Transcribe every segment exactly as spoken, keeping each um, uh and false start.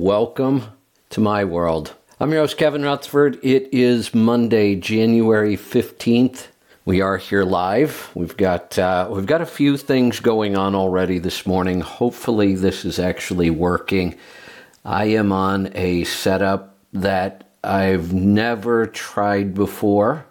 Welcome to my world. I'm your host, Kevin Rutherford. It is Monday, January fifteenth. We are here live. We've got uh, we've got a few things going on already this morning. Hopefully this is actually working. I am on a setup that I've never tried before.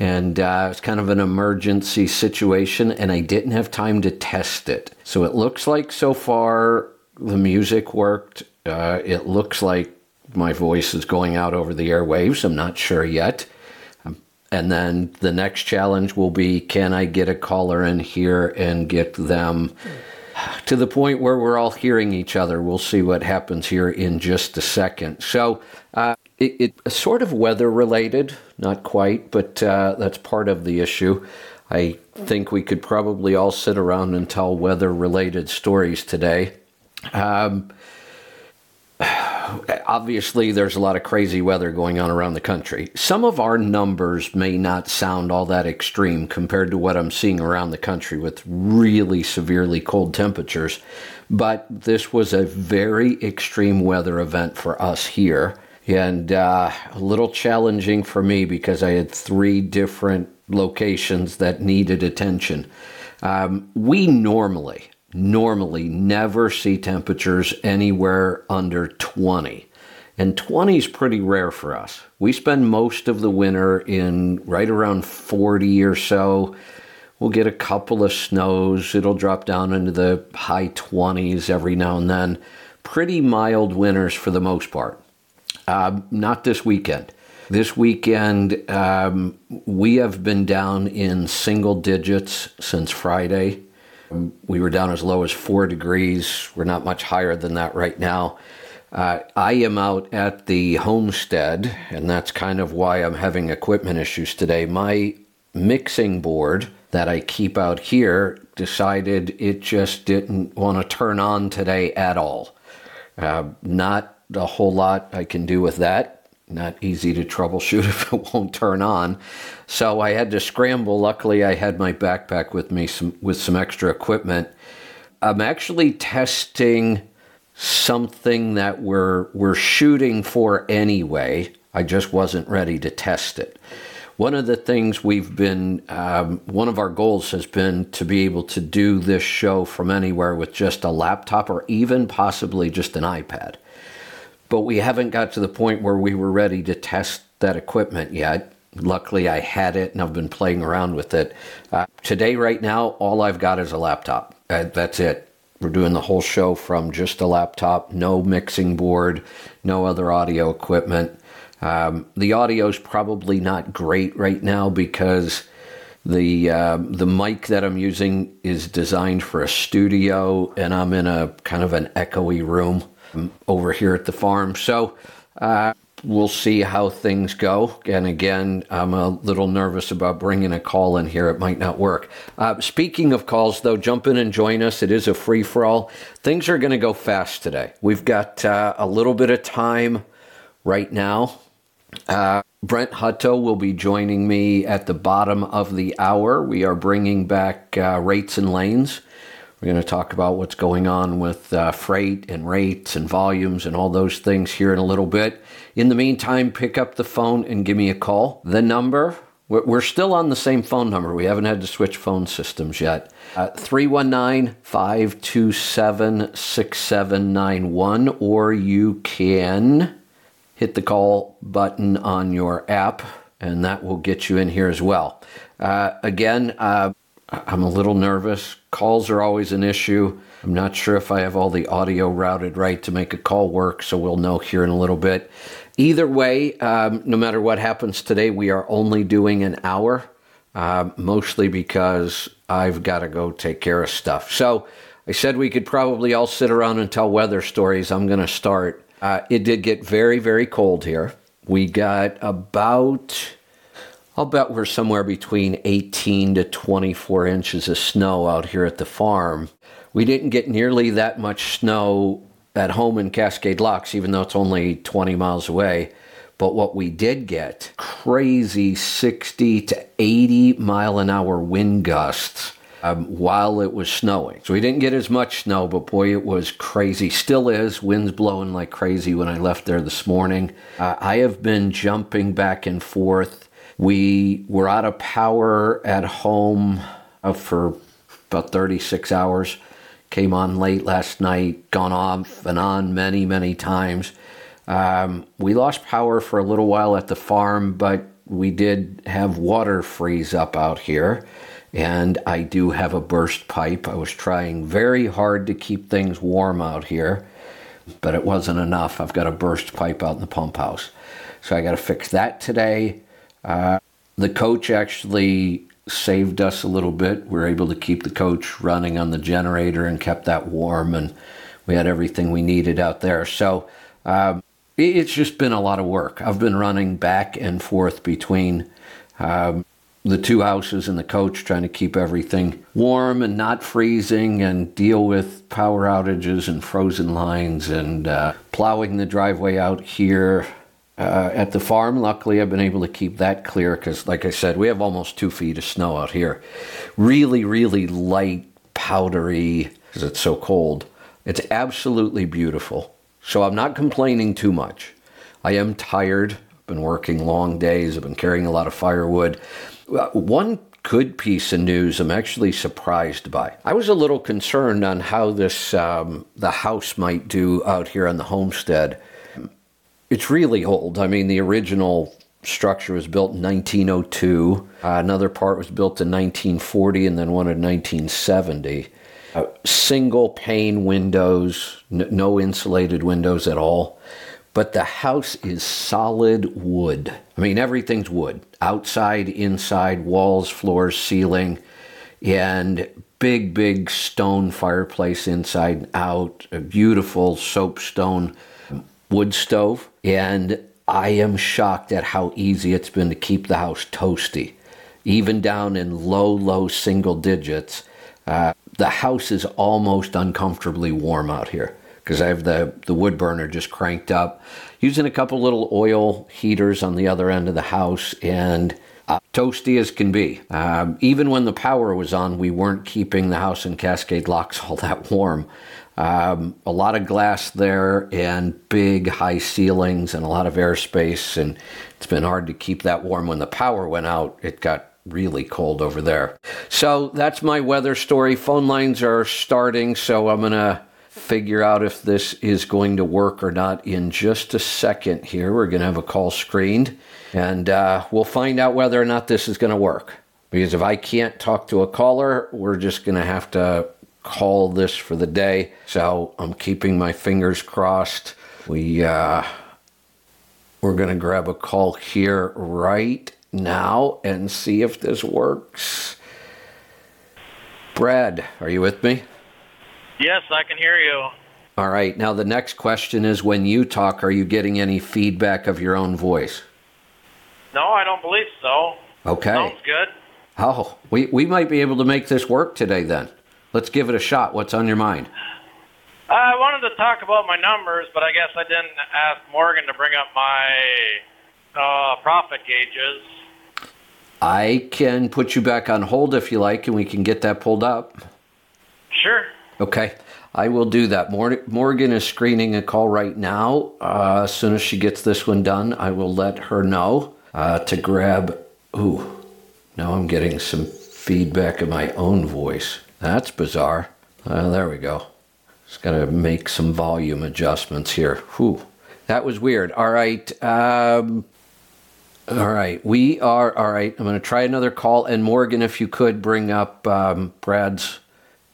And uh, it's kind of an emergency situation, and I didn't have time to test it. So it looks like so far the music worked. Uh, it looks like my voice is going out over the airwaves. I'm not sure yet. Um, and then the next challenge will be, can I get a caller in here and get them to the point where we're all hearing each other? We'll see what happens here in just a second. So uh, it, it sort of weather related, not quite, but uh, that's part of the issue. I think we could probably all sit around and tell weather related stories today. Um, obviously, there's a lot of crazy weather going on around the country. Some of our numbers may not sound all that extreme compared to what I'm seeing around the country with really severely cold temperatures, but this was a very extreme weather event for us here, and uh, a little challenging for me because I had three different locations that needed attention. Um, we normally... Normally, never see temperatures anywhere under twenty. And twenty is pretty rare for us. We spend most of the winter in right around forty or so. We'll get a couple of snows. It'll drop down into the high twenties every now and then. Pretty mild winters for the most part. Uh, not this weekend. This weekend, um, we have been down in single digits since Friday. We were down as low as four degrees. We're not much higher than that right now. Uh, I am out at the homestead, and that's kind of why I'm having equipment issues today. My mixing board that I keep out here decided it just didn't want to turn on today at all. Uh, not a whole lot I can do with that. Not easy to troubleshoot if it won't turn on. So I had to scramble. Luckily, I had my backpack with me some, with some extra equipment. I'm actually testing something that we're, we're shooting for anyway. I just wasn't ready to test it. One of the things we've been, um, one of our goals has been to be able to do this show from anywhere with just a laptop or even possibly just an iPad. But we haven't got to the point where we were ready to test that equipment yet. Luckily, I had it and I've been playing around with it. Uh, today, right now, all I've got is a laptop. Uh, that's it. We're doing the whole show from just a laptop, no mixing board, no other audio equipment. Um, the audio is probably not great right now because the uh, the mic that I'm using is designed for a studio and I'm in a kind of an echoey room over here at the farm. So uh, we'll see how things go. And again, I'm a little nervous about bringing a call in here. It might not work. Uh, speaking of calls, though, jump in and join us. It is a free-for-all. Things are going to go fast today. We've got uh, a little bit of time right now. Uh, Brent Hutto will be joining me at the bottom of the hour. We are bringing back uh, rates and lanes. We're going to talk about what's going on with uh, freight and rates and volumes and all those things here in a little bit. In the meantime, pick up the phone and give me a call. The number, we're still on the same phone number. We haven't had to switch phone systems yet. Uh, three one nine, five two seven, six seven nine one, or you can hit the call button on your app, and that will get you in here as well. Uh, again, uh, I'm a little nervous. Calls are always an issue. I'm not sure if I have all the audio routed right to make a call work, so we'll know here in a little bit. Either way, um, no matter what happens today, we are only doing an hour, uh, mostly because I've got to go take care of stuff. So I said we could probably all sit around and tell weather stories. I'm going to start. Uh, it did get very, very cold here. We got about... I'll bet we're somewhere between eighteen to twenty-four inches of snow out here at the farm. We didn't get nearly that much snow at home in Cascade Locks, even though it's only twenty miles away. But what we did get, crazy sixty to eighty mile an hour wind gusts um, while it was snowing. So we didn't get as much snow, but boy, it was crazy. Still is. Wind's blowing like crazy when I left there this morning. Uh, I have been jumping back and forth. We were out of power at home uh, for about thirty-six hours. Came on late last night, gone off and on many, many times. Um, we lost power for a little while at the farm, but we did have water freeze up out here. And I do have a burst pipe. I was trying very hard to keep things warm out here, but it wasn't enough. I've got a burst pipe out in the pump house. So I got to fix that today. Uh, the coach actually saved us a little bit. We were able to keep the coach running on the generator and kept that warm, and we had everything we needed out there. So um, it's just been a lot of work. I've been running back and forth between um, the two houses and the coach, trying to keep everything warm and not freezing and deal with power outages and frozen lines and uh, plowing the driveway out here. Uh, at the farm, luckily, I've been able to keep that clear because, like I said, we have almost two feet of snow out here. Really, really light, powdery, because it's so cold. It's absolutely beautiful. So I'm not complaining too much. I am tired. I've been working long days. I've been carrying a lot of firewood. One good piece of news I'm actually surprised by. I was a little concerned on how this um, the house might do out here on the homestead. It's really old. I mean, the original structure was built in nineteen oh two. Uh, another part was built in nineteen forty and then one in nineteen seventy. Uh, single pane windows, n- no insulated windows at all. But the house is solid wood. I mean, everything's wood. Outside, inside, walls, floors, ceiling, and big, big stone fireplace inside and out. A beautiful soapstone wood stove, and I am shocked at how easy it's been to keep the house toasty. Even down in low, low single digits, uh, the house is almost uncomfortably warm out here because I have the, the wood burner just cranked up, using a couple little oil heaters on the other end of the house, and uh, toasty as can be. Um, even when the power was on, we weren't keeping the house in Cascade Locks all that warm. Um, a lot of glass there and big high ceilings and a lot of airspace, and it's been hard to keep that warm. When the power went out, it got really cold over there. So that's my weather story. Phone lines are starting, so I'm going to figure out if this is going to work or not in just a second here. We're going to have a call screened, and uh, we'll find out whether or not this is going to work. Because if I can't talk to a caller, we're just going to have to call this for the day. So I'm keeping my fingers crossed. We, uh, we're going to grab a call here right now and see if this works. Brad, are you with me? Yes, I can hear you. All right. Now the next question is, when you talk, are you getting any feedback of your own voice? No, I don't believe so. Okay. Sounds good. Oh, we, we might be able to make this work today then. Let's give it a shot. What's on your mind? Uh, I wanted to talk about my numbers, but I guess I didn't ask Morgan to bring up my uh, profit gauges. I can put you back on hold if you like, and we can get that pulled up. Sure. Okay, I will do that. Morgan is screening a call right now. Uh, as soon as she gets this one done, I will let her know uh, to grab... Ooh, now I'm getting some feedback of my own voice. That's bizarre. Uh, there we go. Just got to make some volume adjustments here. Whew. That was weird. All right. Um, all right. We are, all right. I'm going to try another call. And Morgan, if you could bring up um, Brad's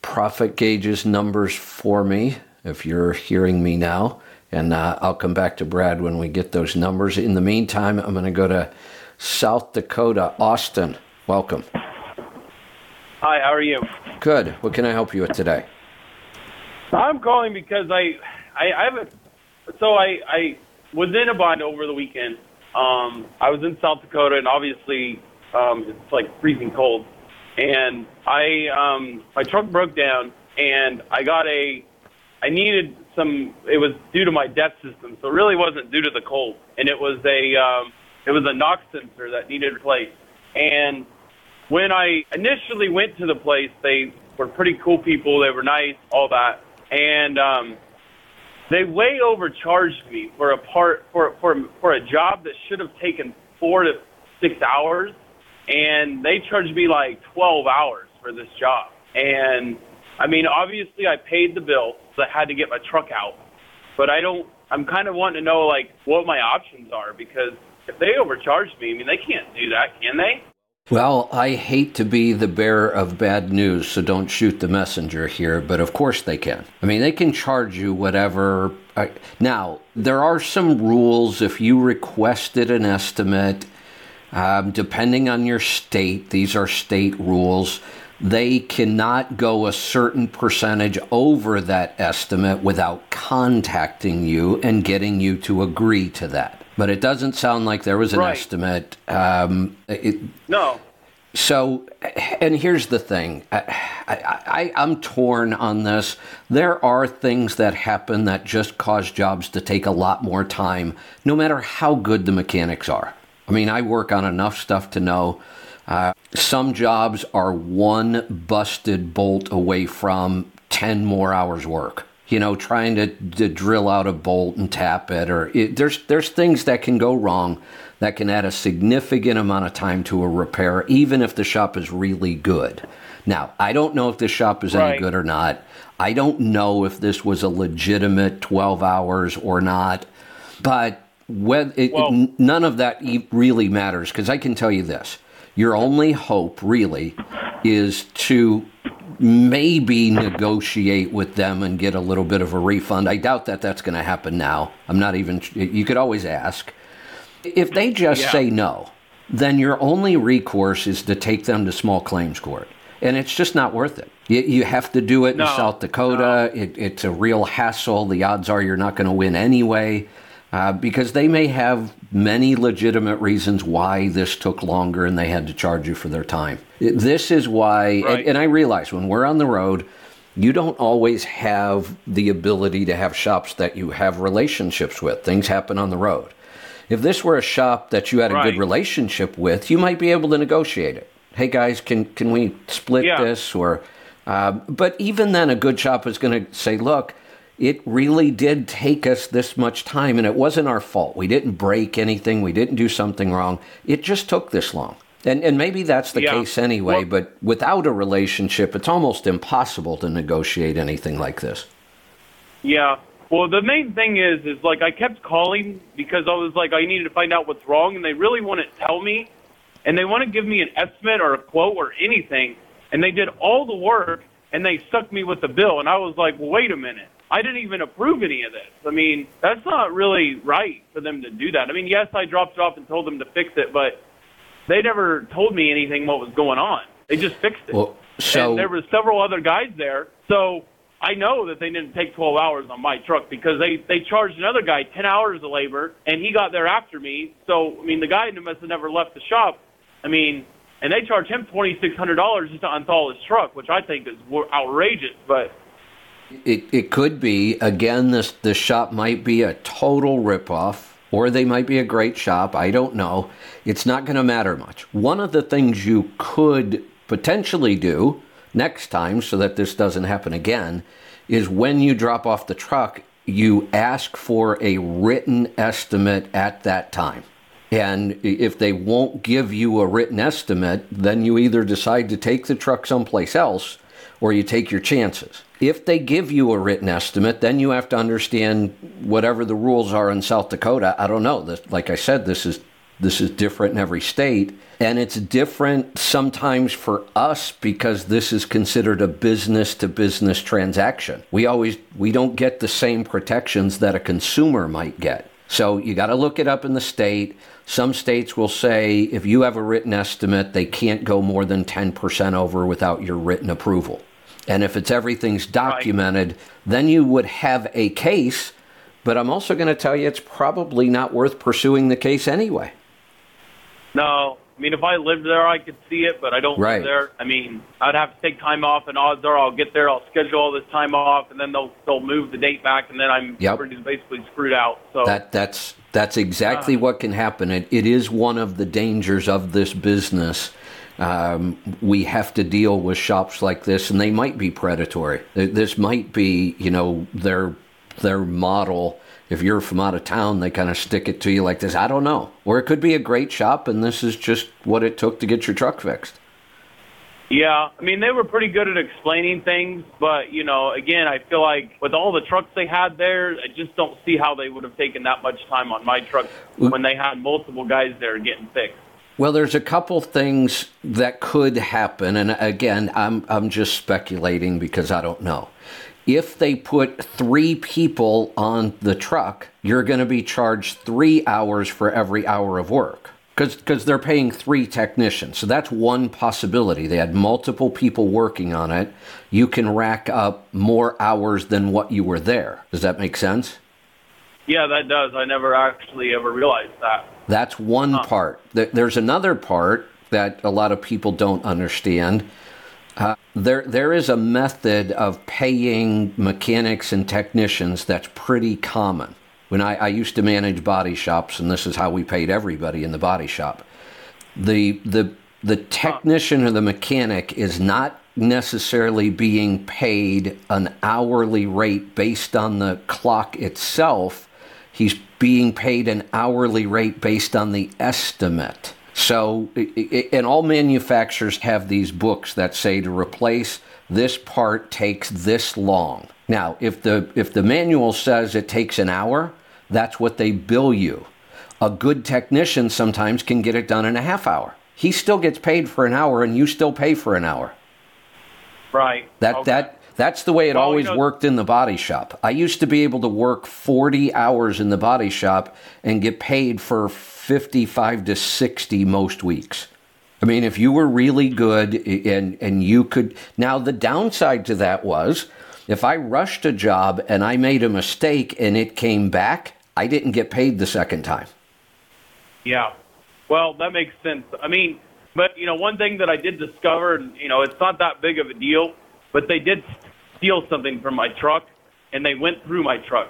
profit gauges numbers for me, if you're hearing me now. And uh, I'll come back to Brad when we get those numbers. In the meantime, I'm going to go to South Dakota. Austin, welcome. Hi, how are you? Good. What can I help you with today? I'm calling because I, I, I have a, so I, I was in a bind over the weekend. Um, I was in South Dakota, and obviously um, it's like freezing cold. And I, um, my truck broke down, and I got a, I needed some. It was due to my depth system, so it really wasn't due to the cold. And it was a, um, it was a N Ox sensor that needed replaced, and when I initially went to the place, they were pretty cool people. They were nice, all that. And um, they way overcharged me for a part for for for a job that should have taken four to six hours, and they charged me like twelve hours for this job. And I mean, obviously, I paid the bill, so I had to get my truck out. But I don't. I'm kind of wanting to know like what my options are, because if they overcharge me, I mean, they can't do that, can they? Well, I hate to be the bearer of bad news, so don't shoot the messenger here, but of course they can. I mean, they can charge you whatever. Now, there are some rules. If you requested an estimate, um, depending on your state, these are state rules, they cannot go a certain percentage over that estimate without contacting you and getting you to agree to that. But it doesn't sound like there was an right. estimate. Um, it, no. So, and here's the thing. I, I, I, I'm torn on this. There are things that happen that just cause jobs to take a lot more time, no matter how good the mechanics are. I mean, I work on enough stuff to know uh, some jobs are one busted bolt away from ten more hours work. You know, trying to, to drill out a bolt and tap it, or it, there's there's things that can go wrong that can add a significant amount of time to a repair, even if the shop is really good. Now, I don't know if this shop is right. any good or not. I don't know if this was a legitimate twelve hours or not, but when, it, well, it, none of that really matters, because I can tell you this. Your only hope, really, is to maybe negotiate with them and get a little bit of a refund. I doubt that that's going to happen now. I'm not even, you could always ask. If they just yeah. say no, then your only recourse is to take them to small claims court. And it's just not worth it. You, you have to do it no. in South Dakota. No. It, it's a real hassle. The odds are you're not going to win anyway, uh, because they may have many legitimate reasons why this took longer and they had to charge you for their time. This is why, right. and, and I realize when we're on the road, you don't always have the ability to have shops that you have relationships with. Things happen on the road. If this were a shop that you had a right. good relationship with, you might be able to negotiate it. Hey, guys, can, can we split yeah. this? Or, uh, but even then, a good shop is going to say, look, it really did take us this much time, and it wasn't our fault. We didn't break anything. We didn't do something wrong. It just took this long. And and maybe that's the yeah. case anyway, well, but without a relationship, it's almost impossible to negotiate anything like this. Yeah. Well, the main thing is, is like I kept calling because I was like, I needed to find out what's wrong, and they really wouldn't tell me, and they want to give me an estimate or a quote or anything, and they did all the work, and they stuck me with the bill, and I was like, well, wait a minute. I didn't even approve any of this. I mean, that's not really right for them to do that. I mean, yes, I dropped it off and told them to fix it, but they never told me anything what was going on. They just fixed it. Well, so and there were several other guys there, so I know that they didn't take twelve hours on my truck because they, they charged another guy ten hours of labor, and he got there after me. So, I mean, the guy must have never left the shop. I mean, and they charged him twenty-six hundred dollars just to unthaw his truck, which I think is outrageous, but... It it could be, again, this, this shop might be a total ripoff, or they might be a great shop. I don't know. It's not going to matter much. One of the things you could potentially do next time so that this doesn't happen again is when you drop off the truck, you ask for a written estimate at that time. And if they won't give you a written estimate, then you either decide to take the truck someplace else or you take your chances. If they give you a written estimate, then you have to understand whatever the rules are in South Dakota. I don't know. This, like I said, this is this is different in every state. And it's different sometimes for us because this is considered a business-to-business transaction. We always we don't get the same protections that a consumer might get. So you got to look it up in the state. Some states will say if you have a written estimate, they can't go more than ten percent over without your written approval. And if it's everything's documented, right. then you would have a case. But I'm also going to tell you it's probably not worth pursuing the case anyway. No. I mean, if I lived there, I could see it, but I don't right. live there. I mean, I'd have to take time off, and odds are I'll get there, I'll schedule all this time off, and then they'll they'll move the date back, and then I'm yep. basically screwed out. So that that's that's exactly uh, what can happen. It, it is one of the dangers of this business Um, we have to deal with shops like this, and they might be predatory. This might be, you know, their their model. If you're from out of town, they kind of stick it to you like this. I don't know. Or it could be a great shop, and this is just what it took to get your truck fixed. Yeah, I mean, they were pretty good at explaining things, but, you know, again, I feel like with all the trucks they had there, I just don't see how they would have taken that much time on my truck when they had multiple guys there getting fixed. Well, there's a couple things that could happen, and again, I'm I'm just speculating because I don't know. If they put three people on the truck, you're going to be charged three hours for every hour of work. Because because they're paying three technicians. So that's one possibility. They had multiple people working on it. You can rack up more hours than what you were there. Does that make sense? Yeah, that does. I never actually ever realized that. That's one huh. part. There's another part that a lot of people don't understand. Uh, there there is a method of paying mechanics and technicians that's pretty common. When I, I used to manage body shops, and this is how we paid everybody in the body shop, the the the technician or the mechanic is not necessarily being paid an hourly rate based on the clock itself. He's being paid an hourly rate based on the estimate. So, and all manufacturers have these books that say to replace this part takes this long. Now, if the if the manual says it takes an hour, that's what they bill you. A good technician sometimes can get it done in a half hour. He still gets paid for an hour, and you still pay for an hour. Right. That okay. that that's the way it well, always you know, worked in the body shop. I used to be able to work forty hours in the body shop and get paid for fifty-five to sixty most weeks. I mean, if you were really good and and you could. Now, the downside to that was, if I rushed a job and I made a mistake and it came back, I didn't get paid the second time. Yeah. Well, that makes sense. I mean, but, you know, one thing that I did discover, and, you know, it's not that big of a deal, but they did steal something from my truck, and they went through my truck.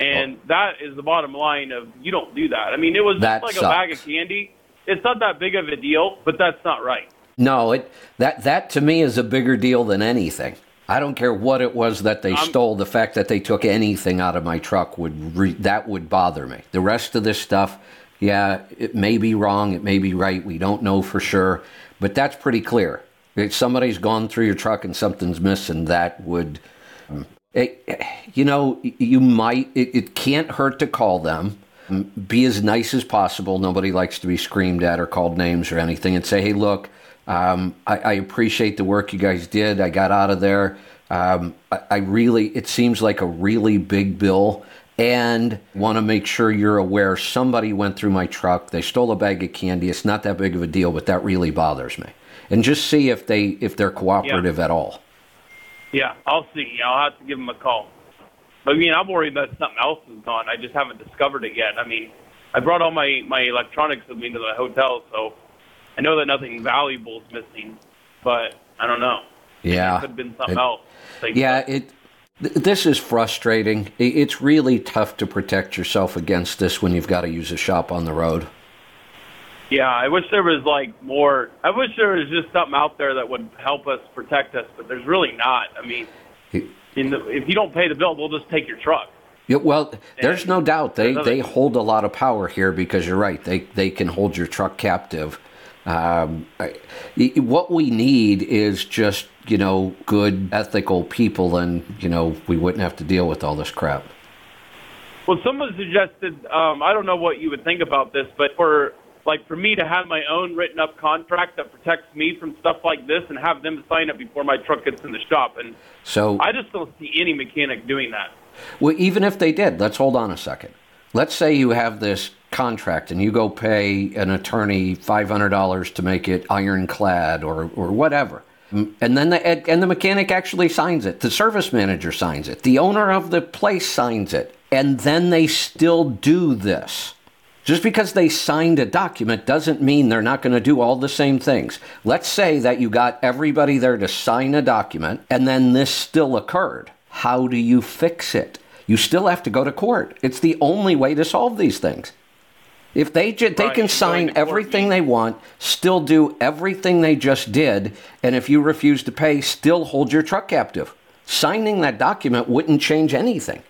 And oh. that is the bottom line of you don't do that. I mean, it was that just like sucks. A bag of candy. It's not that big of a deal, but that's not right. No, it that that to me is a bigger deal than anything. I don't care what it was that they um, stole. The fact that they took anything out of my truck, would re- that would bother me. The rest of this stuff, yeah, it may be wrong, it may be right, we don't know for sure, but that's pretty clear. If somebody's gone through your truck and something's missing, that would, it, you know, you might, it, it can't hurt to call them. Be as nice as possible. Nobody likes to be screamed at or called names or anything, and say, hey, look, Um, I, I appreciate the work you guys did. I got out of there. Um, I, I really, it seems like a really big bill, and want to make sure you're aware somebody went through my truck. They stole a bag of candy. It's not that big of a deal, but that really bothers me. And just see if they, if they're cooperative yeah. at all. Yeah, I'll see. I'll have to give them a call. But I mean, I'm worried that something else is gone. I just haven't discovered it yet. I mean, I brought all my, my electronics with me to the hotel, so I know that nothing valuable is missing, but I don't know. Yeah. It could have been something it, else. Like yeah, that. it. Th- this is frustrating. It, it's really tough to protect yourself against this when you've got to use a shop on the road. Yeah, I wish there was like more. I wish there was just something out there that would help us protect us, but there's really not. I mean, it, in the, if you don't pay the bill, they'll just take your truck. Yeah, well, there's and, no doubt they, another, they hold a lot of power here, because you're right. They, they can hold your truck captive. Um, I, what we need is just, you know, good ethical people, and, you know, we wouldn't have to deal with all this crap. Well, someone suggested, um, I don't know what you would think about this, but for, like, for me to have my own written up contract that protects me from stuff like this, and have them sign it before my truck gets in the shop. And so I just don't see any mechanic doing that. Well, even if they did, let's hold on a second. Let's say you have this contract and you go pay an attorney five hundred dollars to make it ironclad or, or whatever. And then the, and the mechanic actually signs it. The service manager signs it. The owner of the place signs it. And then they still do this. Just because they signed a document doesn't mean they're not going to do all the same things. Let's say that you got everybody there to sign a document, and then this still occurred. How do you fix it? You still have to go to court. It's the only way to solve these things. If they ju- they right, can sign everything they want, still do everything they just did, and if you refuse to pay, still hold your truck captive. Signing that document wouldn't change anything.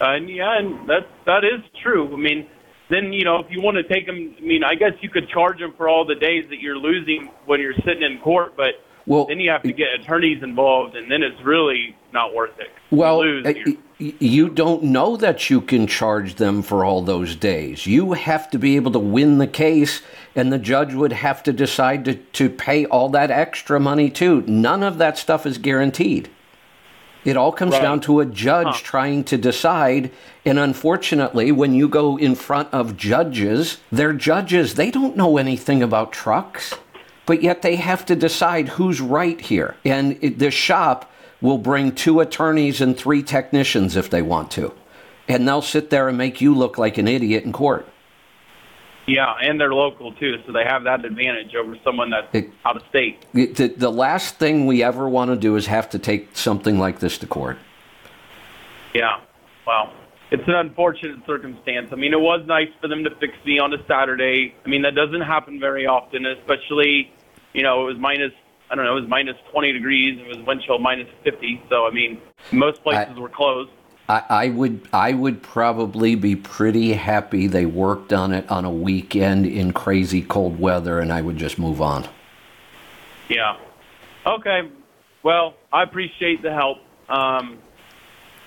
Uh, and yeah, and that that is true. I mean, then, you know, if you want to take them, I mean, I guess you could charge them for all the days that you're losing when you're sitting in court, but well, then you have to get attorneys involved, and then it's really not worth it. Well, you, lose your- you don't know that you can charge them for all those days. You have to be able to win the case, and the judge would have to decide to, to pay all that extra money, too. None of that stuff is guaranteed. It all comes right. down to a judge huh. trying to decide. And unfortunately, when you go in front of judges, they're judges. They don't know anything about trucks, but yet they have to decide who's right here. And it, the shop will bring two attorneys and three technicians if they want to. And they'll sit there and make you look like an idiot in court. Yeah, and they're local, too, so they have that advantage over someone that's it, out of state. It, the, the last thing we ever want to do is have to take something like this to court. Yeah, well, it's an unfortunate circumstance. I mean, it was nice for them to fix me on a Saturday. I mean, that doesn't happen very often, especially, you know, it was minus, I don't know, it was minus twenty degrees. It was wind chill minus fifty, so, I mean, most places I, were closed. I would I would probably be pretty happy they worked on it on a weekend in crazy cold weather, and I would just move on. Yeah. Okay. Well, I appreciate the help. Um,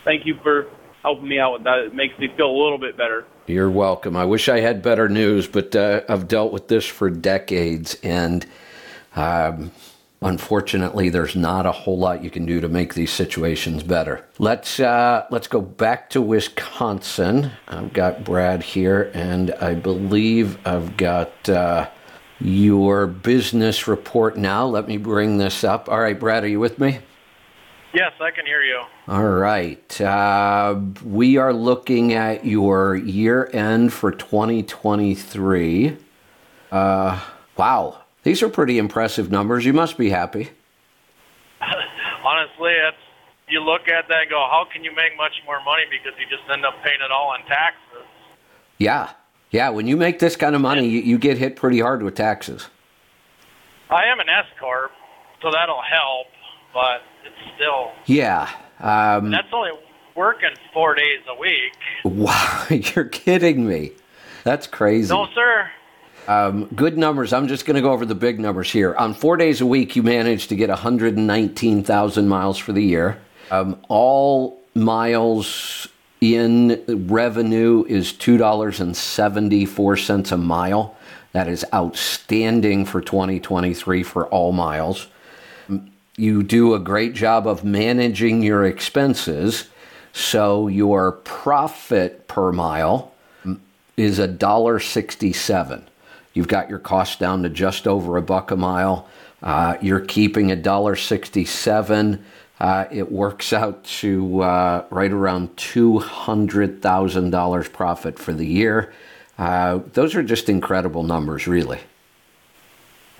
thank you for helping me out with that. It makes me feel a little bit better. You're welcome. I wish I had better news, but uh, I've dealt with this for decades, and um, unfortunately, there's not a whole lot you can do to make these situations better. Let's uh, let's go back to Wisconsin. I've got Brad here, and I believe I've got uh, your business report now. Let me bring this up. All right, Brad, are you with me? Yes, I can hear you. All right. Uh, we are looking at your year end for twenty twenty-three. Uh, wow. These are pretty impressive numbers. You must be happy. Honestly, it's, you look at that and go, how can you make much more money? Because you just end up paying it all in taxes. Yeah. Yeah, when you make this kind of money, you, you get hit pretty hard with taxes. I am an S-Corp, so that'll help, but it's still... Yeah. Um, that's only working four days a week. Wow, you're kidding me. That's crazy. No, sir. Um, good numbers. I'm just going to go over the big numbers here. On four days a week, you managed to get one hundred nineteen thousand miles for the year. Um, all miles in revenue is two dollars and seventy-four cents a mile. That is outstanding for twenty twenty-three for all miles. You do a great job of managing your expenses, so your profit per mile is one dollar and sixty-seven cents. You've got your costs down to just over a buck a mile. Uh, you're keeping one dollar and sixty-seven cents. Uh, it works out to uh, right around two hundred thousand dollars profit for the year. Uh, those are just incredible numbers, really.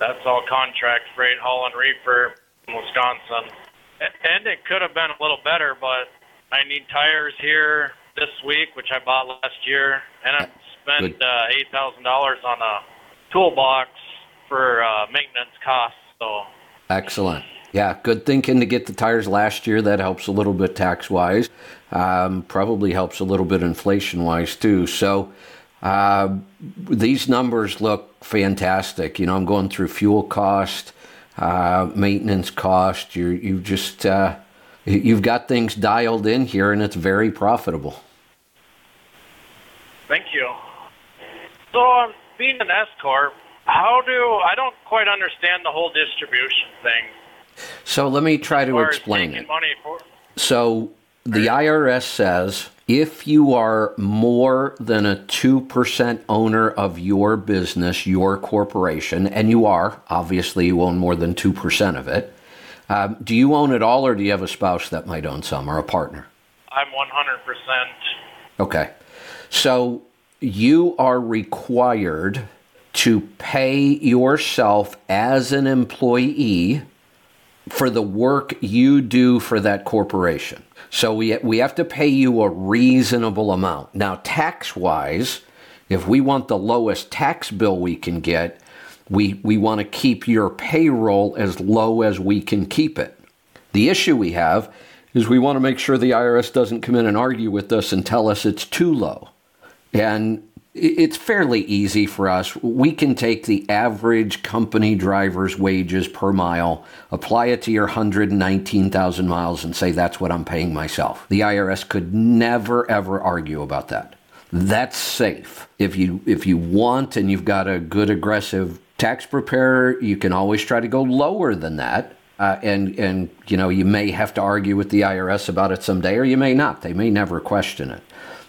That's all contract freight, haul and reefer in Wisconsin. And it could have been a little better, but I need tires here this week, which I bought last year. And I spent uh, eight thousand dollars on a toolbox for uh, maintenance costs. So excellent. Yeah, good thinking to get the tires last year. That helps a little bit tax-wise. Um, probably helps a little bit inflation-wise too. So uh, these numbers look fantastic. You know, I'm going through fuel cost, uh, maintenance cost. You you just uh, you've got things dialed in here, and it's very profitable. Thank you. So I'm. Um, Being an S-Corp, how do I don't quite understand the whole distribution thing. So let me try to explain it. Money for- so the I R S says if you are more than a two percent owner of your business, your corporation, and you are, obviously you own more than two percent of it, um, do you own it all or do you have a spouse that might own some or a partner? I'm one hundred percent. Okay. So... you are required to pay yourself as an employee for the work you do for that corporation. So we we have to pay you a reasonable amount. Now, tax-wise, If we want the lowest tax bill we can get, we, we want to keep your payroll as low as we can keep it. The issue we have is we want to make sure the I R S doesn't come in and argue with us and tell us it's too low. And it's fairly easy for us. We can take the average company driver's wages per mile, apply it to your one hundred nineteen thousand miles, and say that's what I'm paying myself. The I R S could never, ever argue about that. That's safe. If you if you want and you've got a good aggressive tax preparer, you can always try to go lower than that. Uh, and, and you know, you may have to argue with the I R S about it someday, or you may not. They may never question it.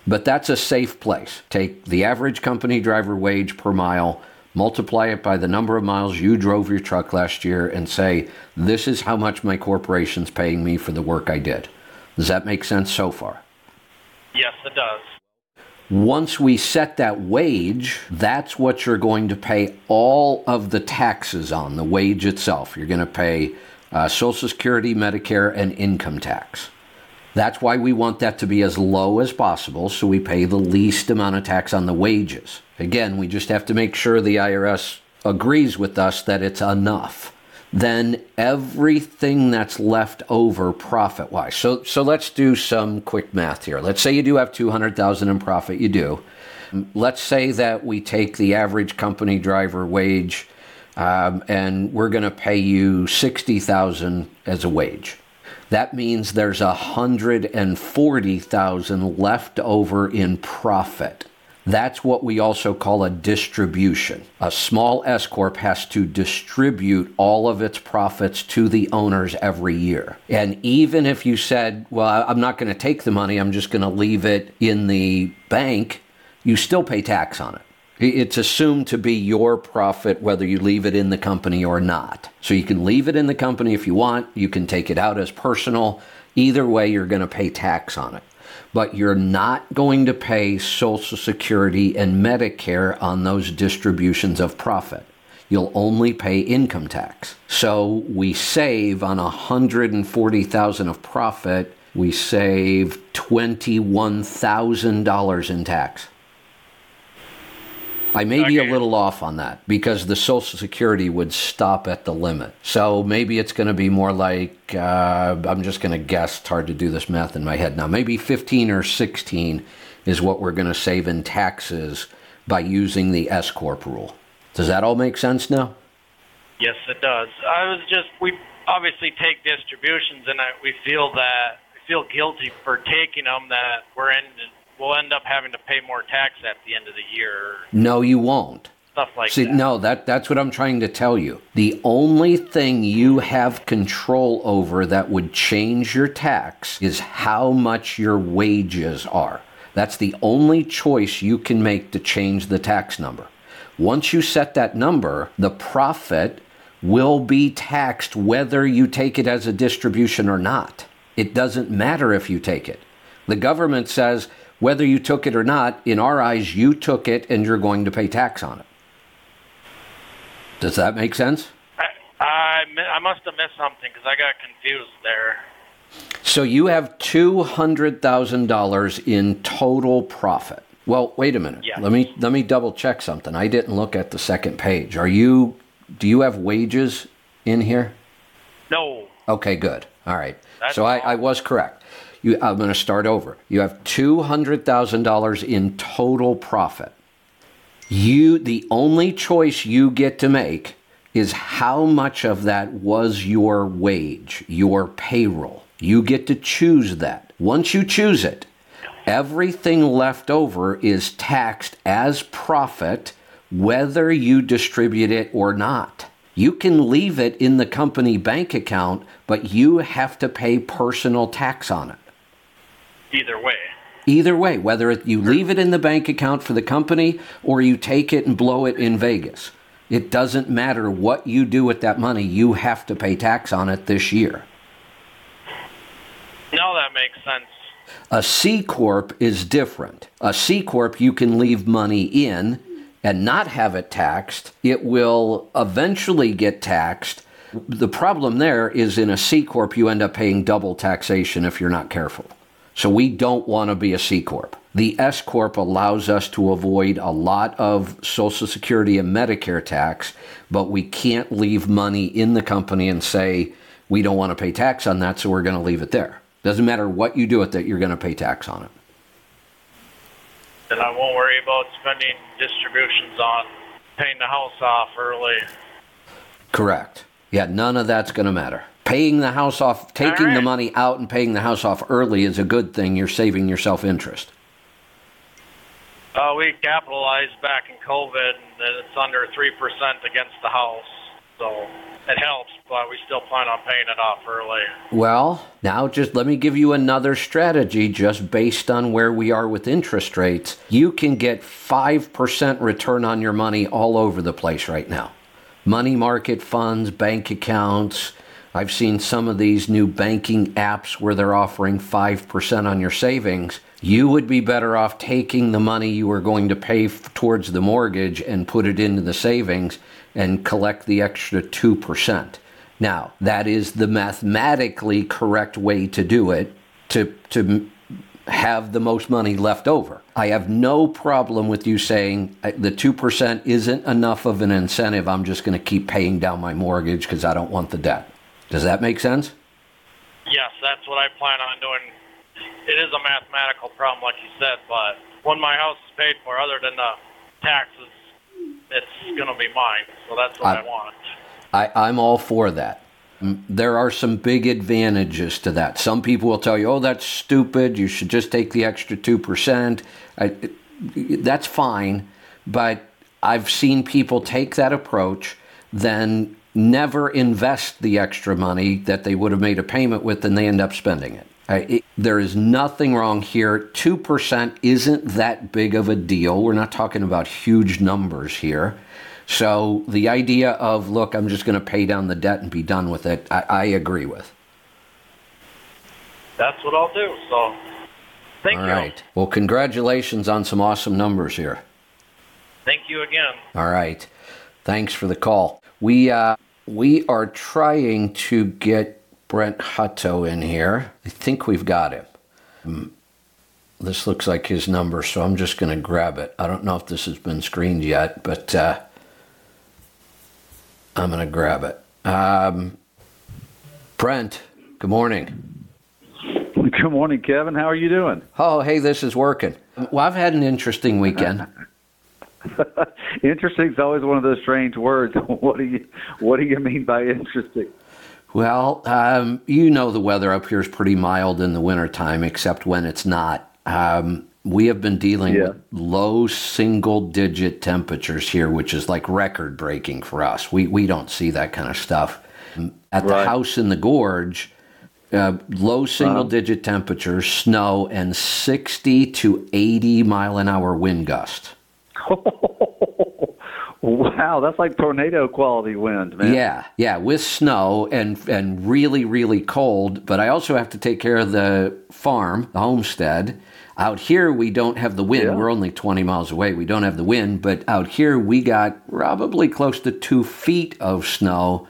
But that's a safe place. Take the average company driver wage per mile, multiply it by the number of miles you drove your truck last year, and say, this is how much my corporation's paying me for the work I did. Does that make sense so far? Yes, it does. Once we set that wage, that's what you're going to pay all of the taxes on, the wage itself. You're going to pay uh, Social Security, Medicare, and income tax. That's why we want that to be as low as possible, so we pay the least amount of tax on the wages. Again, we just have to make sure the I R S agrees with us that it's enough. Then everything that's left over profit-wise. So so let's do some quick math here. Let's say you do have two hundred thousand dollars in profit, you do. Let's say that we take the average company driver wage um, and we're gonna pay you sixty thousand dollars as a wage. That means there's one hundred forty thousand dollars left over in profit. That's what we also call a distribution. A small S-corp has to distribute all of its profits to the owners every year. And even if you said, well, I'm not going to take the money, I'm just going to leave it in the bank, you still pay tax on it. It's assumed to be your profit whether you leave it in the company or not. So you can leave it in the company if you want. You can take it out as personal. Either way, you're going to pay tax on it. But you're not going to pay Social Security and Medicare on those distributions of profit. You'll only pay income tax. So we save on one hundred forty thousand dollars of profit. We save twenty-one thousand dollars in tax. I may okay. be a little off on that because the Social Security would stop at the limit. So maybe it's going to be more like, uh, I'm just going to guess, it's hard to do this math in my head now, maybe fifteen or sixteen is what we're going to save in taxes by using the S-Corp rule. Does that all make sense now? Yes, it does. I was just, we obviously take distributions and I, we feel that, we feel guilty for taking them, that we're in we'll end up having to pay more tax at the end of the year. No, you won't. Stuff like See, that. No, that, that's what I'm trying to tell you. The only thing you have control over that would change your tax is how much your wages are. That's the only choice you can make to change the tax number. Once you set that number, the profit will be taxed whether you take it as a distribution or not. It doesn't matter if you take it. The government says, whether you took it or not, in our eyes, you took it and you're going to pay tax on it. Does that make sense? I, I, I must have missed something because I got confused there. So you have two hundred thousand dollars in total profit. Well, wait a minute. Yeah. Let me let me double check something. I didn't look at the second page. Are you? Do you have wages in here? No. Okay, good. All right. That's so I, I was correct. You, I'm going to start over. You have two hundred thousand dollars in total profit. You, the only choice you get to make is how much of that was your wage, your payroll. You get to choose that. Once you choose it, everything left over is taxed as profit, whether you distribute it or not. You can leave it in the company bank account, but you have to pay personal tax on it. Either way. Either way, whether you leave it in the bank account for the company or you take it and blow it in Vegas. It doesn't matter what you do with that money. You have to pay tax on it this year. No, that makes sense. A C-Corp is different. A C-Corp, you can leave money in and not have it taxed. It will eventually get taxed. The problem there is in a C-Corp, you end up paying double taxation if you're not careful. So we don't want to be a C Corp. The S Corp allows us to avoid a lot of Social Security and Medicare tax, but we can't leave money in the company and say, we don't want to pay tax on that, so we're going to leave it there. Doesn't matter what you do with it, you're going to pay tax on it. And I won't worry about spending distributions on paying the house off early. Correct. Yeah, none of that's going to matter. Paying the house off, taking right. the money out and paying the house off early is a good thing. You're saving yourself interest. Uh, we capitalized back in COVID, and it's under three percent against the house, so... It helps, but we still plan on paying it off early. Well, now just let me give you another strategy just based on where we are with interest rates. You can get five percent return on your money all over the place right now. Money market funds, bank accounts. I've seen some of these new banking apps where they're offering five percent on your savings. You would be better off taking the money you were going to pay f- towards the mortgage and put it into the savings and collect the extra two percent. Now, that is the mathematically correct way to do it, to to have the most money left over. I have no problem with you saying the two percent isn't enough of an incentive. I'm just going to keep paying down my mortgage because I don't want the debt. Does that make sense? Yes, that's what I plan on doing. It is a mathematical problem, like you said, but when my house is paid for, other than the taxes, it's going to be mine. So that's what I, I want. I, I'm all for that. There are some big advantages to that. Some people will tell you, oh, that's stupid. You should just take the extra two percent. I, that's fine. But I've seen people take that approach, then never invest the extra money that they would have made a payment with, and they end up spending it. Uh, it, there is nothing wrong here. two percent isn't that big of a deal. We're not talking about huge numbers here. So the idea of, look, I'm just going to pay down the debt and be done with it, I, I agree with. That's what I'll do. So thank you. All right. Well, congratulations on some awesome numbers here. Thank you again. All right. Thanks for the call. We, uh, we are trying to get Brent Hutto in here. I think we've got him. Um, this looks like his number, so I'm just going to grab it. I don't know if this has been screened yet, but uh, I'm going to grab it. Um, Brent, good morning. Good morning, Kevin. How are you doing? Oh, hey, this is working. Well, I've had an interesting weekend. Interesting is always one of those strange words. What do you, what do you mean by interesting? Well, um, you know the weather up here is pretty mild in the wintertime, except when it's not. Um, we have been dealing yeah. with low single-digit temperatures here, which is like record-breaking for us. We we don't see that kind of stuff. At right. the house in the gorge, uh, low single-digit wow. temperatures, snow, and sixty to eighty mile-an-hour wind gusts. Wow, that's like tornado quality wind, man. Yeah, yeah, with snow and and really, really cold. But I also have to take care of the farm, the homestead. Out here, we don't have the wind. Yeah. We're only twenty miles away. We don't have the wind. But out here, we got probably close to two feet of snow.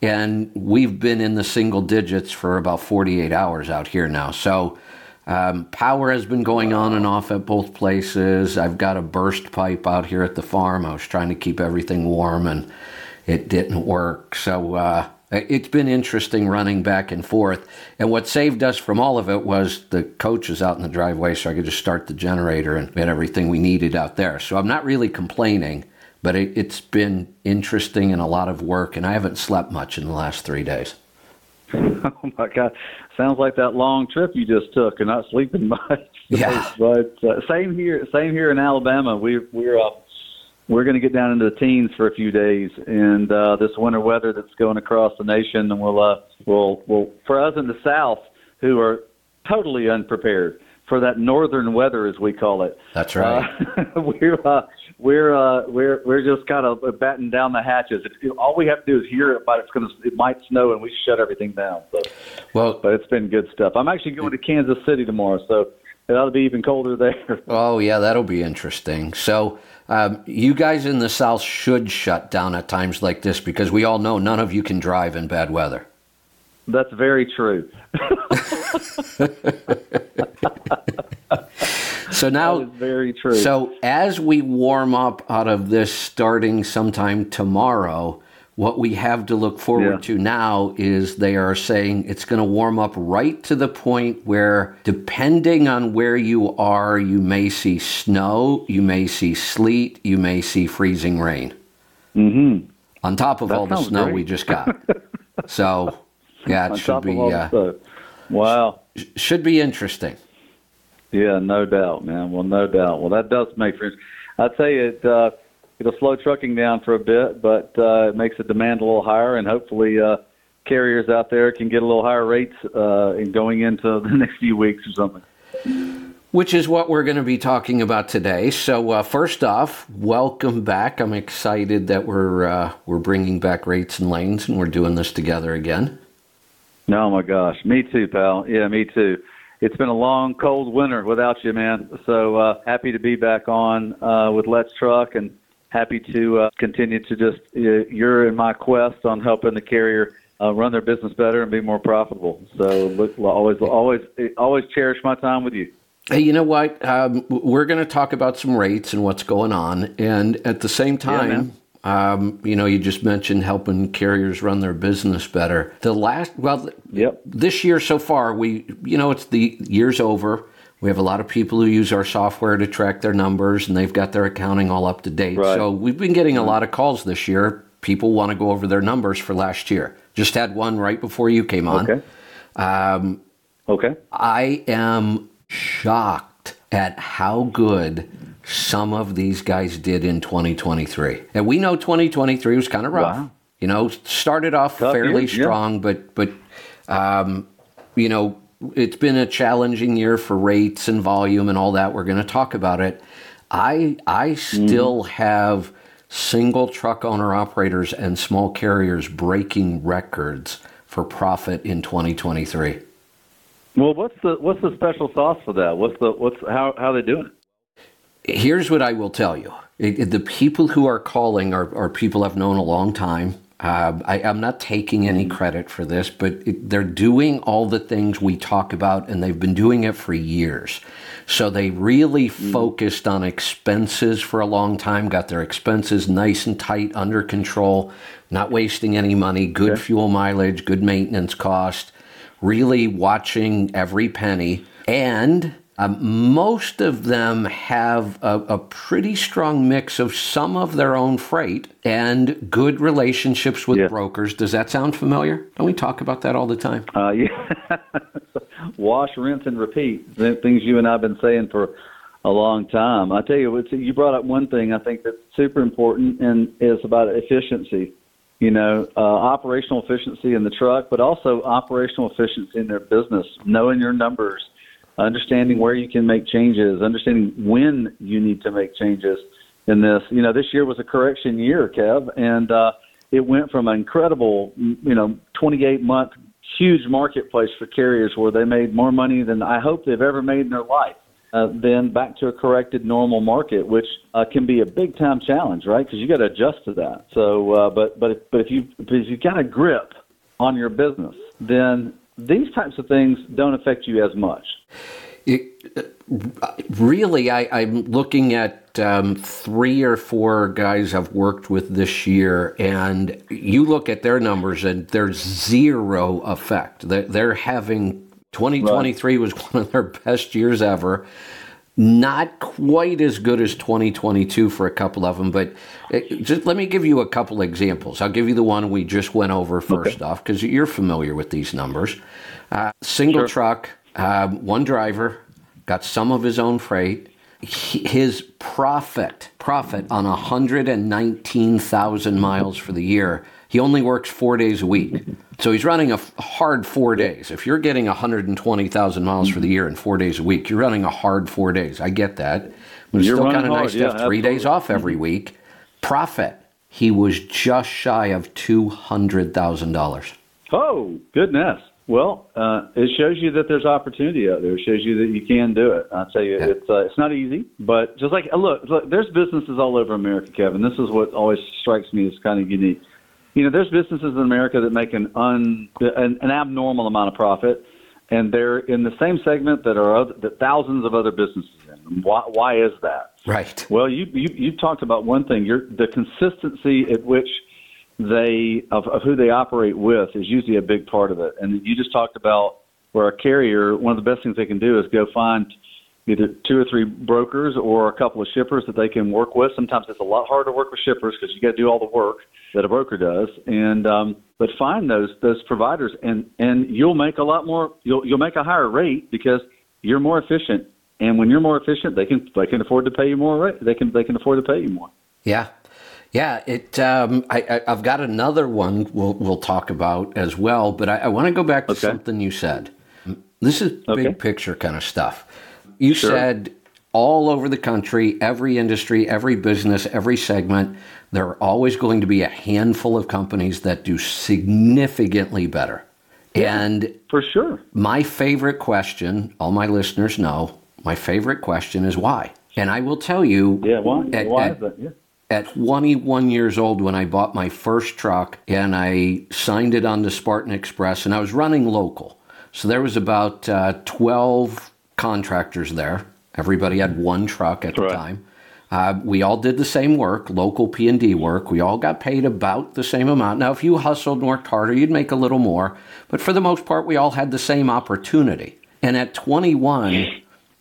And we've been in the single digits for about forty-eight hours out here now. So um, power has been going on and off at both places. I've got a burst pipe out here at the farm. I was trying to keep everything warm and it didn't work. So uh, it's been interesting running back and forth. And what saved us from all of it was the coach is out in the driveway, so I could just start the generator and get everything we needed out there. So I'm not really complaining, but it, it's been interesting and a lot of work, and I haven't slept much in the last three days. Oh my God! Sounds like that long trip you just took, and not sleeping much. Yeah. But uh, same here. Same here in Alabama. We we're uh, we're going to get down into the teens for a few days, and uh, this winter weather that's going across the nation, and we'll uh, we'll we'll for us in the South who are totally unprepared for that northern weather, as we call it. That's right. Uh, we're uh, we're uh, we're we're just kind of batting down the hatches. It, all we have to do is hear about it. It's going to it might snow, and we shut everything down. So, well, but it's been good stuff. I'm actually going to Kansas City tomorrow, so it ought to be even colder there. Oh yeah, that'll be interesting. So um, you guys in the South should shut down at times like this because we all know none of you can drive in bad weather. That's very true. So now, that is very true. So as we warm up out of this starting sometime tomorrow, what we have to look forward yeah. to now is they are saying it's going to warm up right to the point where, depending on where you are, you may see snow, you may see sleet, you may see freezing rain. Mm-hmm. On top of that all the snow great. we just got. So, yeah, it On should be uh, wow. Sh- should be interesting. Yeah, no doubt, man. Well, no doubt. Well, that does make sense. I tell you, it uh, it'll slow trucking down for a bit, but uh, it makes the demand a little higher, and hopefully uh, carriers out there can get a little higher rates uh, in going into the next few weeks or something. Which is what we're going to be talking about today. So uh, first off, welcome back. I'm excited that we're uh, we're bringing back Rates and Lanes, and we're doing this together again. No, my gosh. Me too, pal. Yeah, me too. It's been a long, cold winter without you, man. So uh, happy to be back on uh, with Let's Truck, and happy to uh, continue to just uh, you're in my quest on helping the carrier uh, run their business better and be more profitable. So look, always, always, always cherish my time with you. Hey, you know what? Um, we're going to talk about some rates and what's going on, and at the same time. Yeah, man. Um, you know, you just mentioned helping carriers run their business better. The last, well, yep. this year so far, we, you know, it's the year's over. We have a lot of people who use our software to track their numbers, and they've got their accounting all up to date. Right. So we've been getting a lot of calls this year. People want to go over their numbers for last year. Just had one right before you came on. Okay. Um, okay. I am shocked at how good some of these guys did in twenty twenty-three. And we know twenty twenty-three was kind of rough. Wow. You know, started off Tough fairly year, strong, yeah. but, but um, you know, it's been a challenging year for rates and volume and all that. We're going to talk about it. I I still mm. have single truck owner operators and small carriers breaking records for profit in twenty twenty-three. Well, what's the what's the special sauce for that? What's the what's how how are they doing it? Here's what I will tell you. It, it, the people who are calling are, are people I've known a long time. Uh, I, I'm not taking any credit for this, but it, they're doing all the things we talk about, and they've been doing it for years. So they really mm. focused on expenses for a long time, got their expenses nice and tight, under control, not wasting any money, good okay. fuel mileage, good maintenance cost, really watching every penny. And Um, most of them have a, a pretty strong mix of some of their own freight and good relationships with yeah. brokers. Does that sound familiar? Don't we talk about that all the time? Uh, yeah. Wash, rinse, and repeat. Things you and I have been saying for a long time. I tell you, you brought up one thing I think that's super important, and it's about efficiency. You know, uh, operational efficiency in the truck, but also operational efficiency in their business, knowing your numbers, understanding where you can make changes, understanding when you need to make changes in this. You know, this year was a correction year, Kev, and uh, it went from an incredible, you know, twenty-eight month huge marketplace for carriers where they made more money than I hope they've ever made in their life, uh, then back to a corrected normal market, which uh, can be a big-time challenge, right, because you got to adjust to that. So, uh, but but if, but if you if you got a grip on your business, then these types of things don't affect you as much. It, really, I, I'm looking at um, three or four guys I've worked with this year, and you look at their numbers, and there's zero effect. They're, they're having twenty twenty-three right. was one of their best years ever. Not quite as good as twenty twenty-two for a couple of them, but it, just let me give you a couple examples. I'll give you the one we just went over first okay. off, because you're familiar with these numbers. Uh, single sure. truck, um, one driver, got some of his own freight. He, his profit, profit on one hundred nineteen thousand miles for the year. He only works four days a week. So he's running a hard four days. If you're getting one hundred twenty thousand miles for the year and four days a week, you're running a hard four days. I get that. But it's you're still kind of nice to yeah, have three absolutely. days off every week. Profit, he was just shy of two hundred thousand dollars. Oh, goodness. Well, uh, it shows you that there's opportunity out there. It shows you that you can do it. I'll tell you, yeah. it's uh, it's not easy, but just like, look, look, there's businesses all over America, Kevin. This is what always strikes me as kind of unique. you know, there's businesses in America that make an un, an, an abnormal amount of profit, and they're in the same segment that are other, that thousands of other businesses in. Why, why is that? Right. Well, you, you you talked about one thing. You're, the consistency at which they of, of who they operate with is usually a big part of it. And you just talked about where a carrier, one of the best things they can do is go find either two or three brokers or a couple of shippers that they can work with. Sometimes it's a lot harder to work with shippers because you got to do all the work that a broker does. And um, but find those those providers, and, and you'll make a lot more. You'll you'll make a higher rate because you're more efficient. And when you're more efficient, they can they can afford to pay you more rate. They can they can afford to pay you more. Yeah, yeah. It. Um, I, I I've got another one we'll we'll talk about as well. But I, I want to go back to okay. something you said. This is okay. big picture kind of stuff. You sure. said all over the country, every industry, every business, every segment, there are always going to be a handful of companies that do significantly better. Yeah, and for sure. My favorite question, all my listeners know, my favorite question is why? And I will tell you, yeah, why? At, why at, is that? Yeah. At twenty-one years old, when I bought my first truck and I signed it on the Spartan Express, and I was running local. So there was about uh, twelve contractors there. Everybody had one truck at the right. time. Uh, we all did the same work, local P and D work. We all got paid about the same amount. Now, if you hustled and worked harder, you'd make a little more. But for the most part, we all had the same opportunity. And at twenty-one,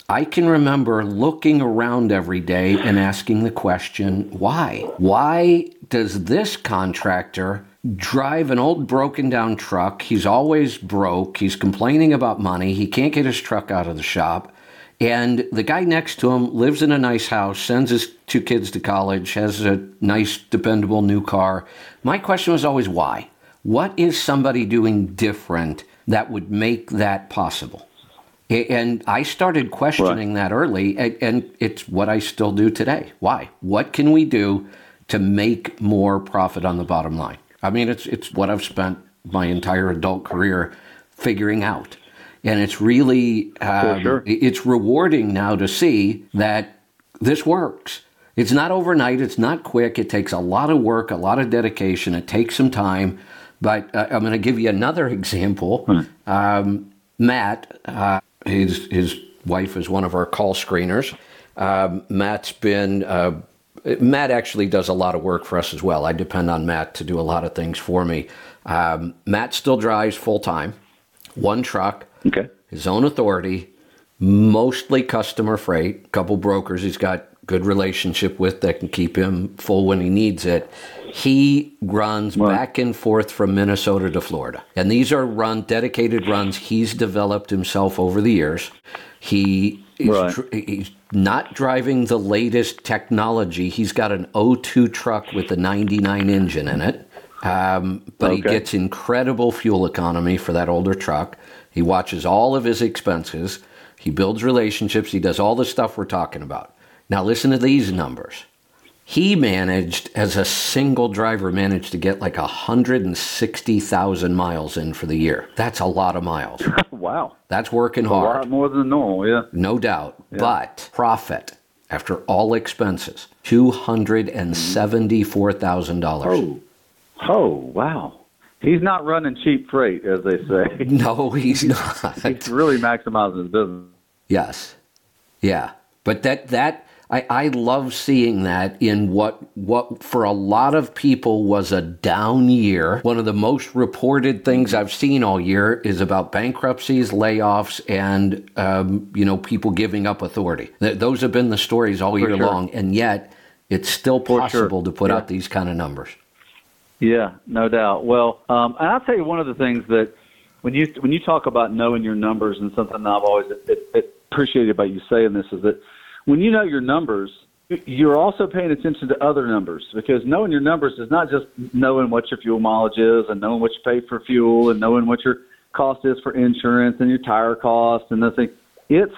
I can remember looking around every day and asking the question, why? Why does this contractor drive an old broken down truck? He's always broke. He's complaining about money. He can't get his truck out of the shop. And the guy next to him lives in a nice house, sends his two kids to college, has a nice, dependable new car. My question was always why? What is somebody doing different that would make that possible? And I started questioning right. that early, and it's what I still do today. Why? What can we do to make more profit on the bottom line? I mean, it's it's what I've spent my entire adult career figuring out. And it's really, um, sure. it's rewarding now to see that this works. It's not overnight. It's not quick. It takes a lot of work, a lot of dedication. It takes some time. But uh, I'm going to give you another example. Hmm. Um, Matt, uh, his his wife is one of our call screeners. Um, Matt's been... Uh, Matt actually does a lot of work for us as well. I depend on Matt to do a lot of things for me. Um, Matt still drives full-time, one truck, okay. his own authority, mostly customer freight, couple brokers he's got good relationship with that can keep him full when he needs it. He runs right. back and forth from Minnesota to Florida. And these are run dedicated runs he's developed himself over the years. He is right. tr- he's not driving the latest technology. He's got an oh two truck with a ninety-nine engine in it, um, but okay. he gets incredible fuel economy for that older truck. He watches all of his expenses. He builds relationships. He does all the stuff we're talking about. Now listen to these numbers. He managed, as a single driver, managed to get like one hundred sixty thousand miles in for the year. That's a lot of miles. Wow. That's working hard. A lot more than normal, yeah. No doubt. Yeah. But profit, after all expenses, two hundred seventy-four thousand dollars. Oh. oh, wow. He's not running cheap freight, as they say. No, he's not. He's really maximizing his business. Yes. Yeah. But that... that I, I love seeing that in what what for a lot of people was a down year. One of the most reported things I've seen all year is about bankruptcies, layoffs, and um, you know people giving up authority. Th- those have been the stories all for year sure. long, and yet it's still possible sure. to put yeah. out these kind of numbers. Yeah, no doubt. Well, um, and I'll tell you one of the things that when you when you talk about knowing your numbers, and something I've always it, it appreciated about you saying this is that. When you know your numbers, you're also paying attention to other numbers, because knowing your numbers is not just knowing what your fuel mileage is and knowing what you pay for fuel and knowing what your cost is for insurance and your tire cost and those things. It's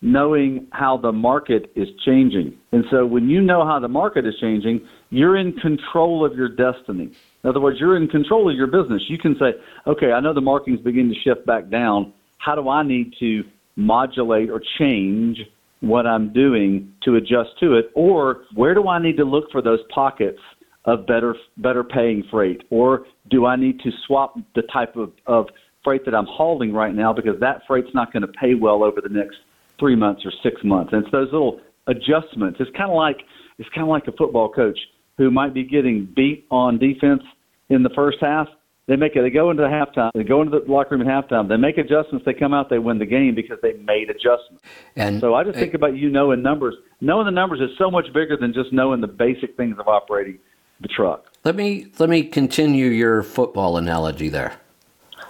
knowing how the market is changing. And so when you know how the market is changing, you're in control of your destiny. In other words, you're in control of your business. You can say, okay, I know the marketing's beginning to shift back down. How do I need to modulate or change what I'm doing to adjust to it, or where do I need to look for those pockets of better better paying freight? Or do I need to swap the type of, of freight that I'm hauling right now because that freight's not going to pay well over the next three months or six months? And it's those little adjustments. It's kind of like it's kind of like a football coach who might be getting beat on defense in the first half. They make it. They go into the halftime. They go into the locker room at halftime. They make adjustments. They come out. They win the game because they made adjustments. And so I just think about you knowing numbers. Knowing the numbers is so much bigger than just knowing the basic things of operating the truck. Let me let me continue your football analogy there.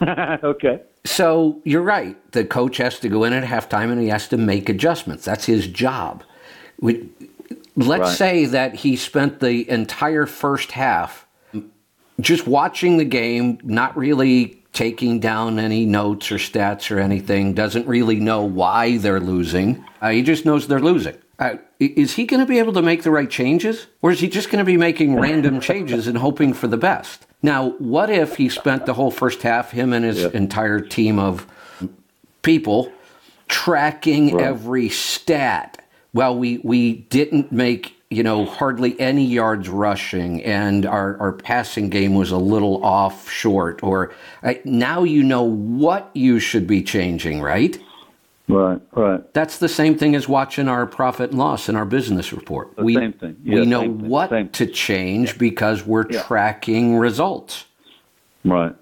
Okay. So you're right. The coach has to go in at halftime and he has to make adjustments. That's his job. We, let's right. say that he spent the entire first half just watching the game, not really taking down any notes or stats or anything, doesn't really know why they're losing. Uh, he just knows they're losing. Uh, is he going to be able to make the right changes? Or is he just going to be making random changes and hoping for the best? Now, what if he spent the whole first half, him and his yeah. entire team of people, tracking right. every stat? Well, we, we didn't make, you know, hardly any yards rushing, and our, our passing game was a little off short. Or uh, now you know what you should be changing, right? Right, right. That's the same thing as watching our profit and loss in our business report. The we, same thing. Yeah, we know same thing, what same. to change because we're yeah. tracking results. Right,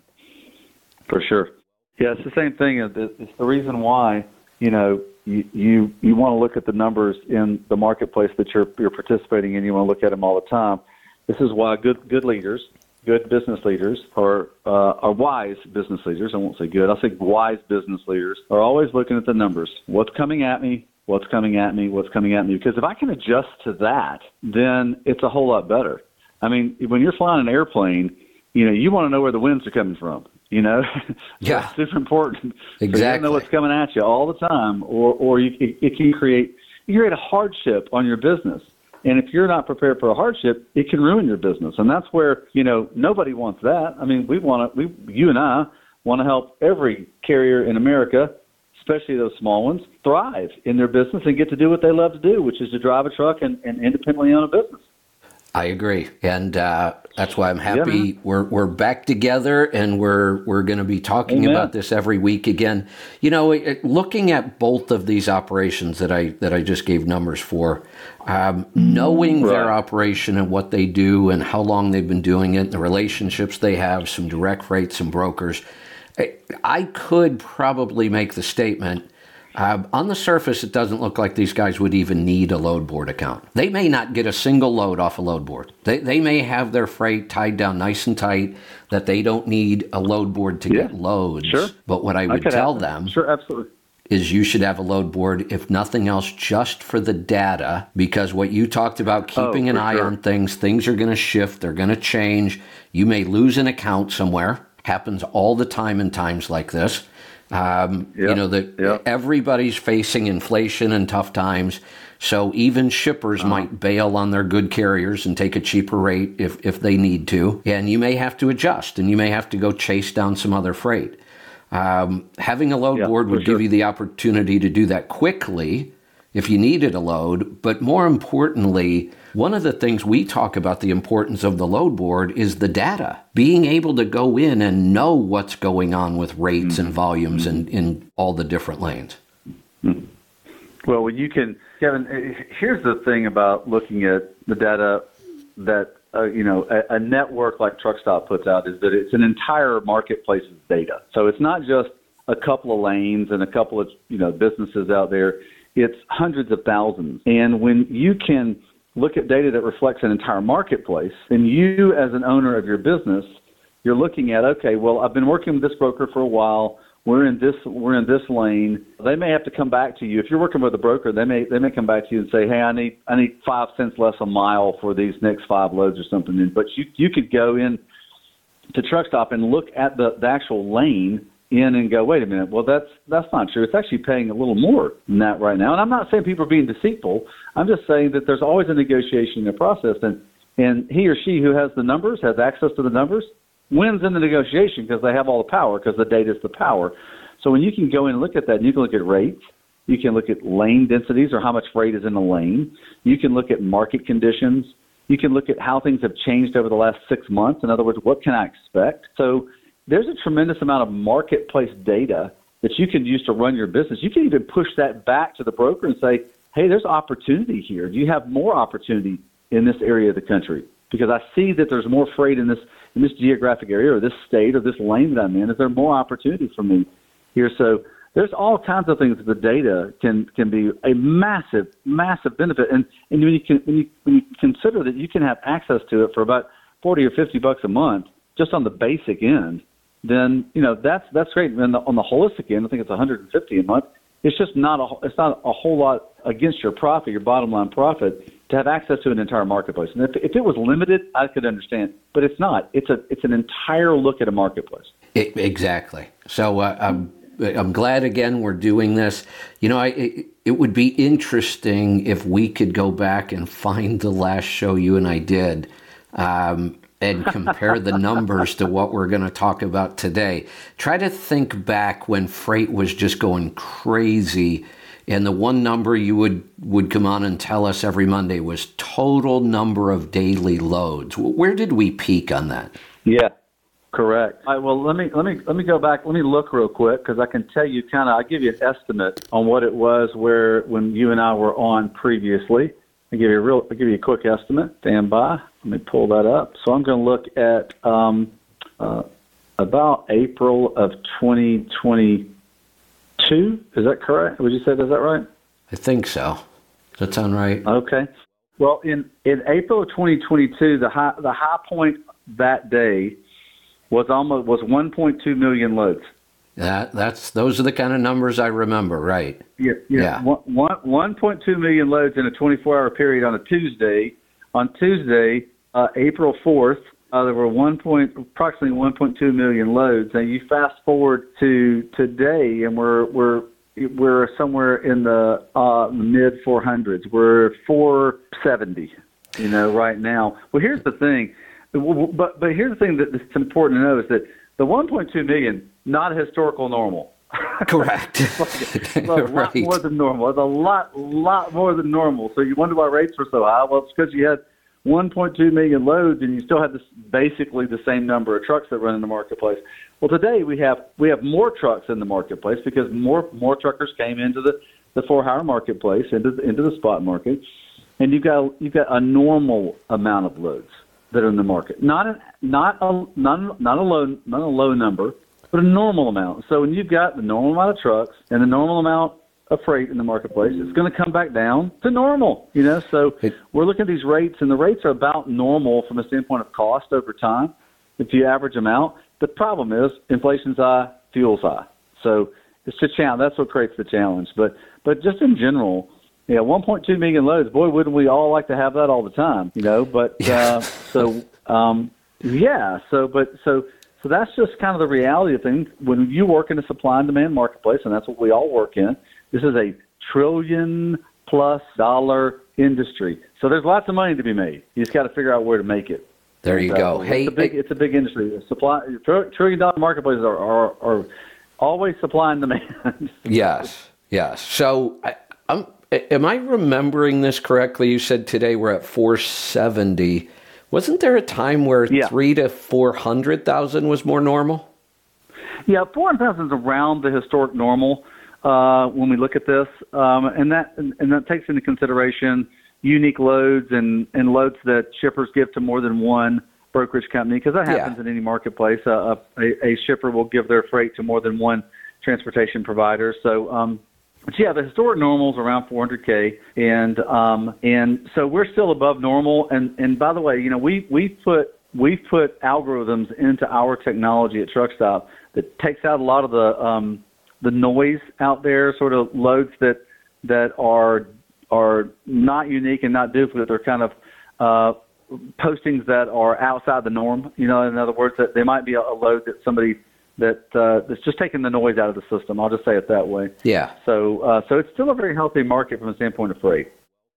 for sure. Yeah, it's the same thing. It's the reason why, you know, you you, you want to look at the numbers in the marketplace that you're you're participating in. You want to look at them all the time. This is why good good leaders, good business leaders, or uh, are wise business leaders. I won't say good. I'll say wise business leaders are always looking at the numbers. What's coming at me? What's coming at me? What's coming at me? Because if I can adjust to that, then it's a whole lot better. I mean, when you're flying an airplane, you know, you want to know where the winds are coming from. You know, yeah, it's super important. Exactly. So you don't know what's coming at you all the time, or or you it, it can create you create a hardship on your business. And if you're not prepared for a hardship, it can ruin your business. And that's where, you know, nobody wants that. I mean, we want to, we, you and I want to help every carrier in America, especially those small ones, thrive in their business and get to do what they love to do, which is to drive a truck and, and independently own a business. I agree. And uh, that's why I'm happy yeah. we're we're back together, and we're we're going to be talking Amen. about this every week again. You know, it, looking at both of these operations that I that I just gave numbers for, um, knowing right. their operation and what they do and how long they've been doing it, the relationships they have, some direct rates, some brokers, I, I could probably make the statement. Uh, on the surface, it doesn't look like these guys would even need a load board account. They may not get a single load off a load board. They they may have their freight tied down nice and tight that they don't need a load board to yeah. get loads. Sure. But what I would I tell them sure, absolutely. is you should have a load board, if nothing else, just for the data, because what you talked about, keeping oh, an eye sure. on things, things are going to shift, they're going to change. You may lose an account somewhere. Happens all the time in times like this. Um, yep, you know, that yep. everybody's facing inflation and tough times. So even shippers uh-huh. might bail on their good carriers and take a cheaper rate if, if they need to. And you may have to adjust, and you may have to go chase down some other freight. Um, having a load yeah, board would sure. give you the opportunity to do that quickly if you needed a load. But more importantly, one of the things we talk about the importance of the load board is the data, being able to go in and know what's going on with rates mm-hmm. and volumes mm-hmm. and in all the different lanes. Well, you can, Kevin, here's the thing about looking at the data that, uh, you know, a, a network like Truckstop puts out is that it's an entire marketplace's data. So it's not just a couple of lanes and a couple of, you know, businesses out there. It's hundreds of thousands. And when you can look at data that reflects an entire marketplace, and you as an owner of your business, you're looking at, okay, well, I've been working with this broker for a while. We're in this, we're in this lane. They may have to come back to you. If you're working with a broker, they may, they may come back to you and say, hey, I need, I need five cents less a mile for these next five loads or something. And, but you, you could go in to Truckstop and look at the, the actual lane in and go, wait a minute, well, that's that's not true. It's actually paying a little more than that right now. And I'm not saying people are being deceitful. I'm just saying that there's always a negotiation in the process, and, and he or she who has the numbers, has access to the numbers, wins in the negotiation because they have all the power, because the data is the power. So when you can go in and look at that, and you can look at rates, you can look at lane densities or how much freight is in the lane, you can look at market conditions, You can look at how things have changed over the last six months. In other words, what can I expect? So there's a tremendous amount of marketplace data that you can use to run your business. You can even push that back to the broker and say, hey, there's opportunity here. Do you have more opportunity in this area of the country? Because I see that there's more freight in this in this geographic area or this state or this lane that I'm in. Is there more opportunity for me here? So there's all kinds of things that the data can can be a massive, massive benefit. And and when you, can, when you when you consider that you can have access to it for about forty or fifty bucks a month just on the basic end, then you know that's that's great. And the, on the holistic end, I think it's one hundred fifty a month. It's just not a it's not a whole lot against your profit, your bottom line profit, to have access to an entire marketplace. And if, if it was limited, I could understand, but it's not. It's a it's an entire look at a marketplace. It, exactly. So uh, I'm I'm glad again we're doing this. You know, I it, it would be interesting if we could go back and find the last show you and I did. Um, and compare the numbers to what we're going to talk about today. Try to think back when freight was just going crazy, and the one number you would, would come on and tell us every Monday was total number of daily loads. Where did we peak on that? Yeah, correct. All right, well, let me let me let me go back. Let me look real quick because I can tell you kind of. I'll give you an estimate on what it was where when you and I were on previously. I'll give you a real. I'll give you a quick estimate. Stand by. Let me pull that up. So I'm going to look at um, uh, about April of twenty twenty-two. Is that correct? Would you say that's that right? I think so. Does that sound right? Okay. Well, in, in April of twenty twenty-two, the high the high point that day was almost was one point two million loads. That that's those are the kind of numbers I remember, right? Yeah, yeah. yeah. One, one, one point two million loads in a twenty-four hour period on a Tuesday. On Tuesday, uh, April fourth, uh, there were one point, approximately one point two million loads. And you fast forward to today, and we're we're we're somewhere in the uh, mid four hundreds. We're four seventy, you know, right now. Well, here's the thing, but but here's the thing that's important to know is that the one point two million, not a historical normal. Correct. It's like a lot right. more than normal. It's a lot, lot more than normal. So you wonder why rates were so high. Well, it's because you had one point two million loads, and you still had this, basically the same number of trucks that run in the marketplace. Well, today we have we have more trucks in the marketplace because more more truckers came into the, the for hire marketplace, into the, into the spot market, and you've got you've got a normal amount of loads that are in the market. Not a, not a not not a low not a low number. But a normal amount. So when you've got the normal amount of trucks and the normal amount of freight in the marketplace, it's going to come back down to normal, you know. So we're looking at these rates, and the rates are about normal from a standpoint of cost over time if you average them out. The problem is inflation's high, fuel's high. So it's a challenge. That's what creates the challenge. But but just in general, yeah, one point two million loads, boy, wouldn't we all like to have that all the time, you know. But uh, so, um, yeah, so but so – So that's just kind of the reality of things. When you work in a supply and demand marketplace, and that's what we all work in, this is a trillion-plus dollar industry. So there's lots of money to be made. You just got to figure out where to make it. There you so go. Hey, it's a big, it's a big industry. Supply trillion-dollar marketplaces are, are are always supply and demand. Yes, yes. So I, I'm, am I remembering this correctly? You said today we're at four seventy. Wasn't there a time where yeah. three to four hundred thousand was more normal? Yeah, four hundred thousand is around the historic normal uh, when we look at this, um, and that and, and that takes into consideration unique loads and, and loads that shippers give to more than one brokerage company, because that happens yeah. in any marketplace. Uh, a, a shipper will give their freight to more than one transportation provider. So, um, but yeah, the historic normal is around four hundred K, and um, and so we're still above normal. And, and by the way, you know, we we put we put algorithms into our technology at Truckstop that takes out a lot of the um, the noise out there, sort of loads that that are are not unique and not duplicate. They're kind of uh, postings that are outside the norm. You know, in other words, that they might be a, a load that somebody. That uh, that's just taking the noise out of the system. I'll just say it that way. Yeah. So uh, so it's still a very healthy market from the standpoint of freight.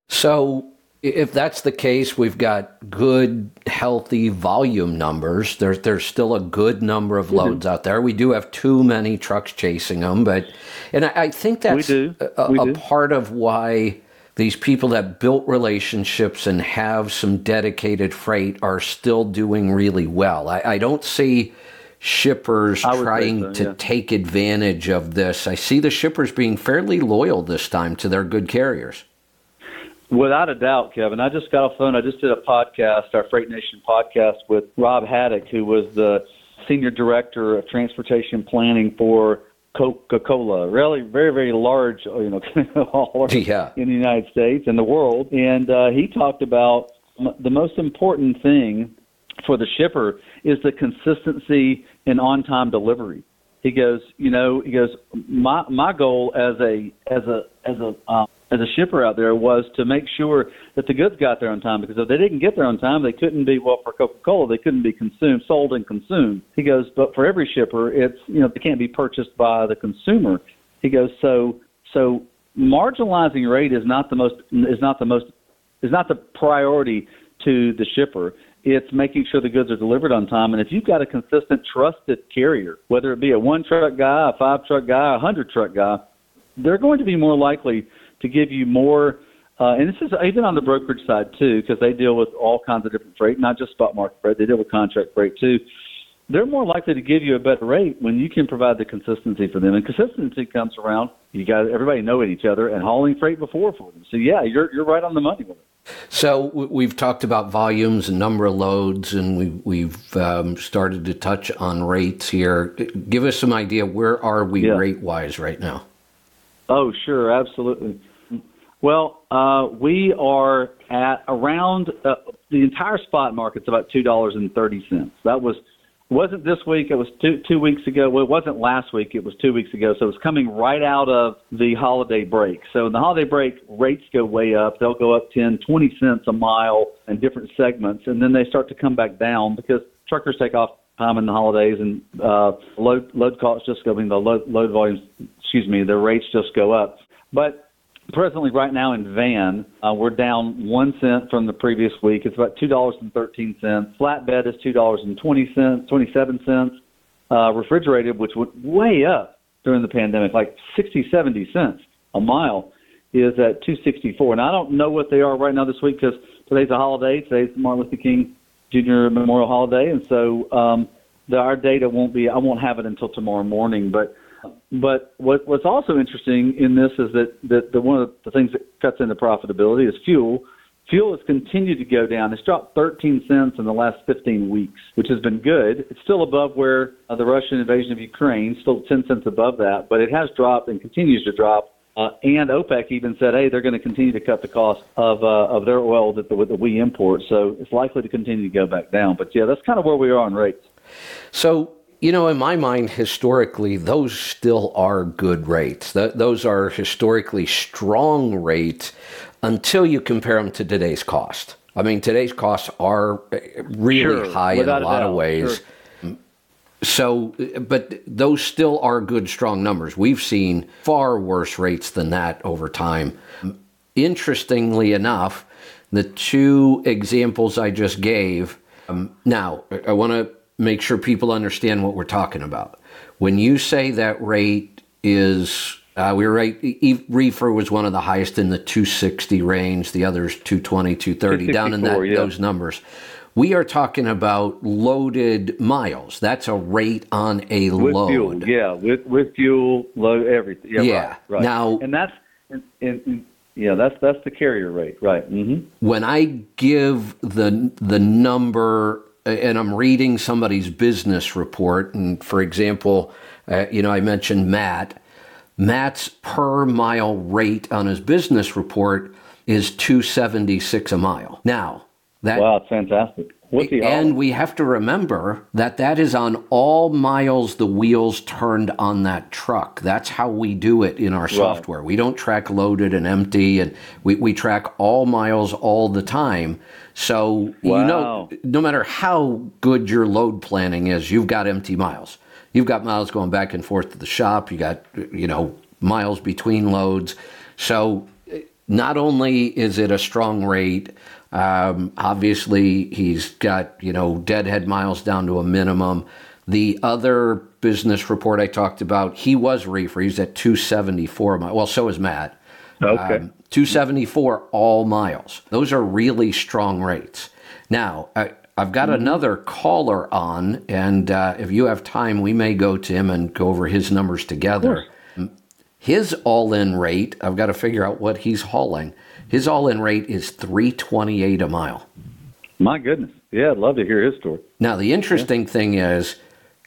So if that's the case, we've got good, healthy volume numbers. There's there's still a good number of loads mm-hmm. out there. We do have too many trucks chasing them, but and I, I think that's we do. a, a we do. part of why These people that built relationships and have some dedicated freight are still doing really well. I, I don't see shippers trying so, to yeah. take advantage of this. I see the shippers being fairly loyal this time to their good carriers. Without a doubt, Kevin. I just got off the phone. I just did a podcast, our Freight Nation podcast, with Rob Haddock, who was the Senior Director of Transportation Planning for Coca-Cola, really very, very large, you know, yeah. in the United States and the world. And uh, he talked about m- the most important thing for the shipper is the consistency in on-time delivery. He goes, you know, he goes, my my goal as a as a as a um, as a shipper out there was to make sure that the goods got there on time, because if they didn't get there on time, they couldn't be, well, for Coca-Cola, they couldn't be consumed, sold and consumed. He goes, but for every shipper, it's, you know, they can't be purchased by the consumer. He goes, so so marginalizing rate is not the most is not the most is not the priority to the shipper. It's making sure the goods are delivered on time. And if you've got a consistent, trusted carrier, whether it be a one-truck guy, a five-truck guy, a hundred-truck guy, they're going to be more likely to give you more, uh, and this is even on the brokerage side too, because they deal with all kinds of different freight, not just spot market freight. They deal with contract freight too. They're more likely to give you a better rate when you can provide the consistency for them. And consistency comes around. You got everybody knowing each other and hauling freight before for them. So yeah, you're you're right on the money with it. So we've talked about volumes and number of loads, and we, we've um, started to touch on rates here. Give us some idea, where are we yeah. rate-wise right now? Oh, sure, absolutely. Well, uh, we are at around uh, the entire spot market's about two dollars and thirty cents. That was wasn't this week. It was two two weeks ago. Well, it wasn't last week. It was two weeks ago. So it's coming right out of the holiday break. So in the holiday break, rates go way up. They'll go up ten, twenty cents a mile in different segments, and then they start to come back down because truckers take off time in the holidays, and uh, load load costs just go. I mean, the load, load volumes, excuse me, the rates just go up. But presently, right now in van, uh, we're down one cent from the previous week. It's about two dollars and thirteen cents. Flatbed is two dollars and twenty cents, twenty-seven cents. Uh, refrigerated, which went way up during the pandemic, like sixty, seventy cents a mile, is at two sixty-four. And I don't know what they are right now this week because today's a holiday. Today's Martin Luther King Junior Memorial Holiday, and so um, the, our data won't be. I won't have it until tomorrow morning, but. But what, what's also interesting in this is that, that the, one of the things that cuts into profitability is fuel. Fuel has continued to go down. It's dropped thirteen cents in the last fifteen weeks, which has been good. It's still above where uh, the Russian invasion of Ukraine, still ten cents above that, but it has dropped and continues to drop. Uh, and OPEC even said, hey, they're going to continue to cut the cost of uh, of their oil that, the, that we import. So it's likely to continue to go back down. But, yeah, that's kind of where we are on rates. So, you know, in my mind, historically, those still are good rates. Th- those are historically strong rates until you compare them to today's cost. I mean, today's costs are really sure, high in a lot of ways. Sure. So, but those still are good, strong numbers. We've seen far worse rates than that over time. Interestingly enough, the two examples I just gave, um, now, I, I want to make sure people understand what we're talking about. When you say that rate is, uh, we were right, e- reefer was one of the highest in the two sixty range, the others two twenty, two thirty, down in that, yeah. those numbers. We are talking about loaded miles. That's a rate on a with load. Fuel, yeah, with with fuel, load, everything. Yeah, yeah. Right, right. Now, and that's, and, and, yeah, that's that's the carrier rate, right. Mm-hmm. When I give the the number, and I'm reading somebody's business report, and for example, uh, you know, I mentioned Matt. Matt's per mile rate on his business report is two seventy-six a mile. Now, that wow, that's fantastic. What's the and all? We have to remember that that is on all miles the wheels turned on that truck. That's how we do it in our right. software. We don't track loaded and empty, and we, we track all miles all the time. So, wow. you know, no matter how good your load planning is, you've got empty miles. You've got miles going back and forth to the shop. You got, you know, miles between loads. So not only is it a strong rate, Um, obviously, he's got, you know, deadhead miles down to a minimum. The other business report I talked about, he was reefer. He's at two seventy-four a mile. Well, so is Matt. Okay. Um, two seventy-four all miles. Those are really strong rates. Now, I, I've got mm-hmm. another caller on, and uh, if you have time, we may go to him and go over his numbers together. His all-in rate, I've got to figure out what he's hauling. His all-in rate is three twenty-eight a mile. My goodness. Yeah, I'd love to hear his story. Now, the interesting yeah. thing is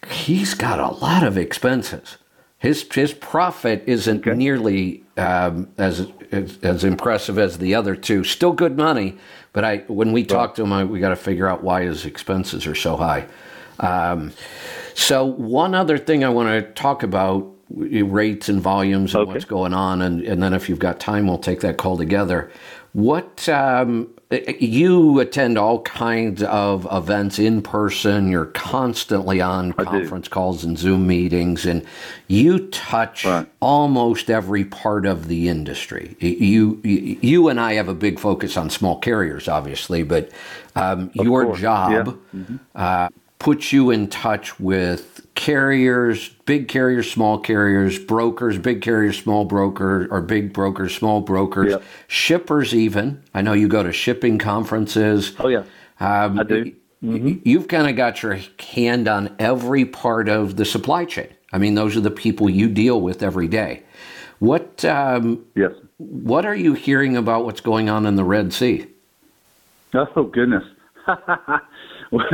he's got a lot of expenses. His his profit isn't okay. nearly um, as, as as impressive as the other two. Still good money, but I when we right. talk to him, I, we got to figure out why his expenses are so high. Um, so one other thing I want to talk about, rates and volumes and okay. what's going on, and, and then if you've got time, we'll take that call together. What um, you attend all kinds of events in person. You're constantly on I conference do. calls and Zoom meetings, and you touch right. almost every part of the industry. You, you, you and I have a big focus on small carriers, obviously, but um, your course. job yeah. mm-hmm. uh, puts you in touch with carriers, big carriers, small carriers, brokers, big carriers, small brokers, or big brokers, small brokers, yep. shippers even. I know you go to shipping conferences. Oh, yeah, um, I do. Mm-hmm. You've kind of got your hand on every part of the supply chain. I mean, those are the people you deal with every day. What, um, yes. what are you hearing about what's going on in the Red Sea? Oh, goodness. Well,